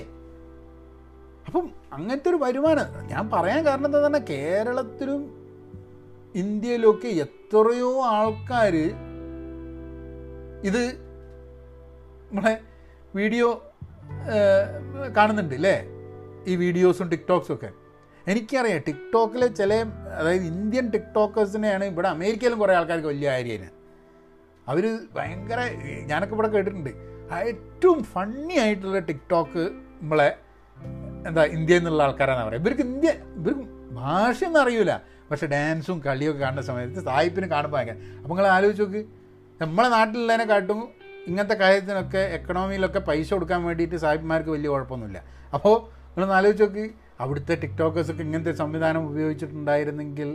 അപ്പം അങ്ങനത്തെ ഒരു വരുമാനം ഞാൻ പറയാൻ കാരണം എന്താ പറഞ്ഞാൽ കേരളത്തിലും ഇന്ത്യയിലുമൊക്കെ എത്രയോ ആൾക്കാർ ഇത് നമ്മളെ വീഡിയോ കാണുന്നുണ്ട് അല്ലേ, ഈ വീഡിയോസും ടിക്ടോക്സും ഒക്കെ. എനിക്കറിയാം ടിക്ടോക്കിലെ ചില അതായത് ഇന്ത്യൻ ടിക്ടോക്കേഴ്സിനെയാണ് ഇവിടെ അമേരിക്കയിലും കുറേ ആൾക്കാർക്ക് വലിയ കാര്യമാണ്. അവർ ഭയങ്കര ഞാനൊക്കെ ഇവിടെ കേട്ടിട്ടുണ്ട് ഏറ്റവും ഫണ്ണി ആയിട്ടുള്ള ടിക്ടോക്ക് നമ്മളെ എന്താ ഇന്ത്യയിൽ നിന്നുള്ള ആൾക്കാരാണെന്ന് പറയാം. ഇവർക്ക് ഇന്ത്യ ഇവർക്ക് ഭാഷയൊന്നും അറിയില്ല, പക്ഷെ ഡാൻസും കളിയൊക്കെ കാണുന്ന സമയത്ത് സായിപ്പിന് കാണുമ്പോൾ ഭയങ്കര. അപ്പോൾ നിങ്ങൾ ആലോചിച്ച് നോക്ക്, നമ്മളെ നാട്ടിലുള്ളതിനെക്കാട്ടും ഇങ്ങനത്തെ കാര്യത്തിനൊക്കെ എക്കണോമിയിലൊക്കെ പൈസ കൊടുക്കാൻ വേണ്ടിയിട്ട് സായിപ്പന്മാർക്ക് വലിയ കുഴപ്പമൊന്നുമില്ല. അപ്പോൾ നിങ്ങളൊന്ന് ആലോചിച്ച് നോക്ക്, അവിടുത്തെ ടിക്ടോക്കേഴ്സൊക്കെ ഇങ്ങനത്തെ സംവിധാനം ഉപയോഗിച്ചിട്ടുണ്ടായിരുന്നെങ്കിൽ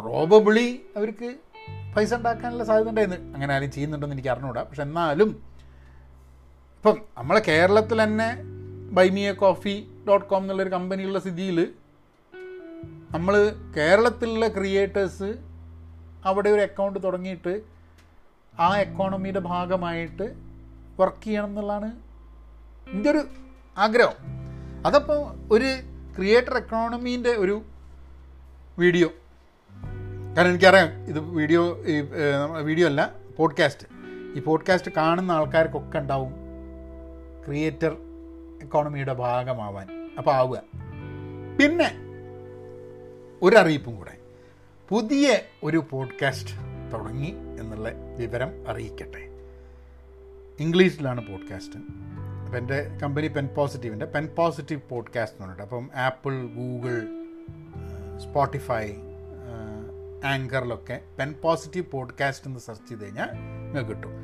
പ്രോബബ്ലി അവർക്ക് പൈസ ഉണ്ടാക്കാനുള്ള സാധ്യത ഉണ്ടായിരുന്നു. അങ്ങനെ ആരും ചെയ്യുന്നുണ്ടെന്ന് എനിക്ക് അറിഞ്ഞുകൂടാ. പക്ഷെ എന്നാലും ഇപ്പം നമ്മളെ കേരളത്തിൽ തന്നെ ബൈമിയ കോഫി ഡോട്ട് കോം എന്നുള്ളൊരു കമ്പനിയുള്ള സ്ഥിതിയിൽ നമ്മൾ കേരളത്തിലുള്ള ക്രിയേറ്റേഴ്സ് അവിടെ ഒരു അക്കൗണ്ട് തുടങ്ങിയിട്ട് ആ എക്കോണമിയുടെ ഭാഗമായിട്ട് വർക്ക് ചെയ്യണം എന്നുള്ളതാണ് എൻ്റെ ഒരു ആഗ്രഹം. അതപ്പോൾ ഒരു ക്രിയേറ്റർ എക്കോണമീൻ്റെ ഒരു വീഡിയോ, കാരണം എനിക്കറിയാം ഇത് വീഡിയോ വീഡിയോ അല്ല പോഡ്കാസ്റ്റ്, ഈ പോഡ്കാസ്റ്റ് കാണുന്ന ആൾക്കാർക്കൊക്കെ ഉണ്ടാവും ക്രിയേറ്റർ എക്കോണമിയുടെ ഭാഗമാവാൻ. അപ്പോൾ ആവുക. പിന്നെ ഒരറിയിപ്പും കൂടെ, പുതിയ ഒരു പോഡ്കാസ്റ്റ് തുടങ്ങി എന്നുള്ള വിവരം അറിയിക്കട്ടെ. ഇംഗ്ലീഷിലാണ് പോഡ്കാസ്റ്റ്. അപ്പം എൻ്റെ കമ്പനി പെൻ പോസിറ്റീവിൻ്റെ പെൻ പോസിറ്റീവ് പോഡ്കാസ്റ്റ് എന്നുണ്ട്. അപ്പം ആപ്പിൾ, ഗൂഗിൾ, സ്പോട്ടിഫൈ, ആങ്കറിലൊക്കെ പെൻ പോസിറ്റീവ് പോഡ്കാസ്റ്റ് എന്ന് സെർച്ച് ചെയ്ത് കഴിഞ്ഞാൽ നിങ്ങൾക്ക് കിട്ടും.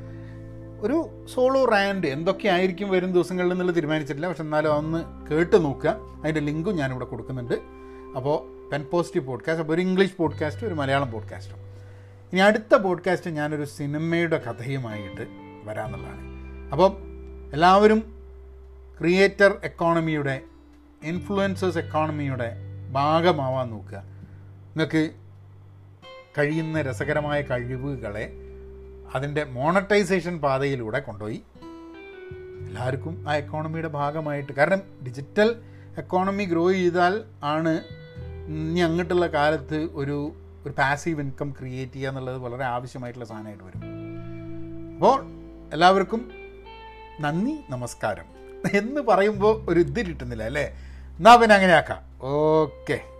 ഒരു സോളോ റാൻഡ് എന്തൊക്കെയായിരിക്കും വരും ദിവസങ്ങളിൽ എന്നുള്ളത് തീരുമാനിച്ചിട്ടില്ല. പക്ഷെ എന്നാലും ഒന്ന് കേട്ട് നോക്കുക. അതിൻ്റെ ലിങ്കും ഞാനിവിടെ കൊടുക്കുന്നുണ്ട്. അപ്പോൾ പെൻ പോസിറ്റീവ് പോഡ്കാസ്റ്റ്, അപ്പോൾ ഒരു ഇംഗ്ലീഷ് പോഡ്കാസ്റ്റ്, ഒരു മലയാളം പോഡ്കാസ്റ്റും. ഇനി അടുത്ത പോഡ്കാസ്റ്റ് ഞാനൊരു സിനിമയുടെ കഥയുമായിട്ട് വരാമെന്നുള്ളതാണ്. അപ്പോൾ എല്ലാവരും ക്രിയേറ്റർ എക്കോണമിയുടെ, ഇൻഫ്ലുവൻസേഴ്സ് എക്കോണമിയുടെ ഭാഗമാവാൻ നോക്കുക. നിങ്ങൾക്ക് കഴിയുന്ന രസകരമായ കഴിവുകളെ അതിൻ്റെ മോണറ്റൈസേഷൻ പാതയിലൂടെ കൊണ്ടുപോയി എല്ലാവർക്കും ആ എക്കോണമിയുടെ ഭാഗമായിട്ട്, കാരണം ഡിജിറ്റൽ എക്കോണമി ഗ്രോ ചെയ്താൽ ആണ് ഇനി അങ്ങോട്ടുള്ള കാലത്ത് ഒരു ഒരു പാസീവ് ഇൻകം ക്രിയേറ്റ് ചെയ്യുക എന്നുള്ളത് വളരെ ആവശ്യമായിട്ടുള്ള സാധനമായിട്ട് വരും. അപ്പോൾ എല്ലാവർക്കും നന്ദി, നമസ്കാരം എന്ന് പറയുമ്പോൾ ഒരു ഇത് കിട്ടുന്നില്ല അല്ലേ? എന്നാൽ പിന്നെ അങ്ങനെ ആക്കാം. ഓക്കെ.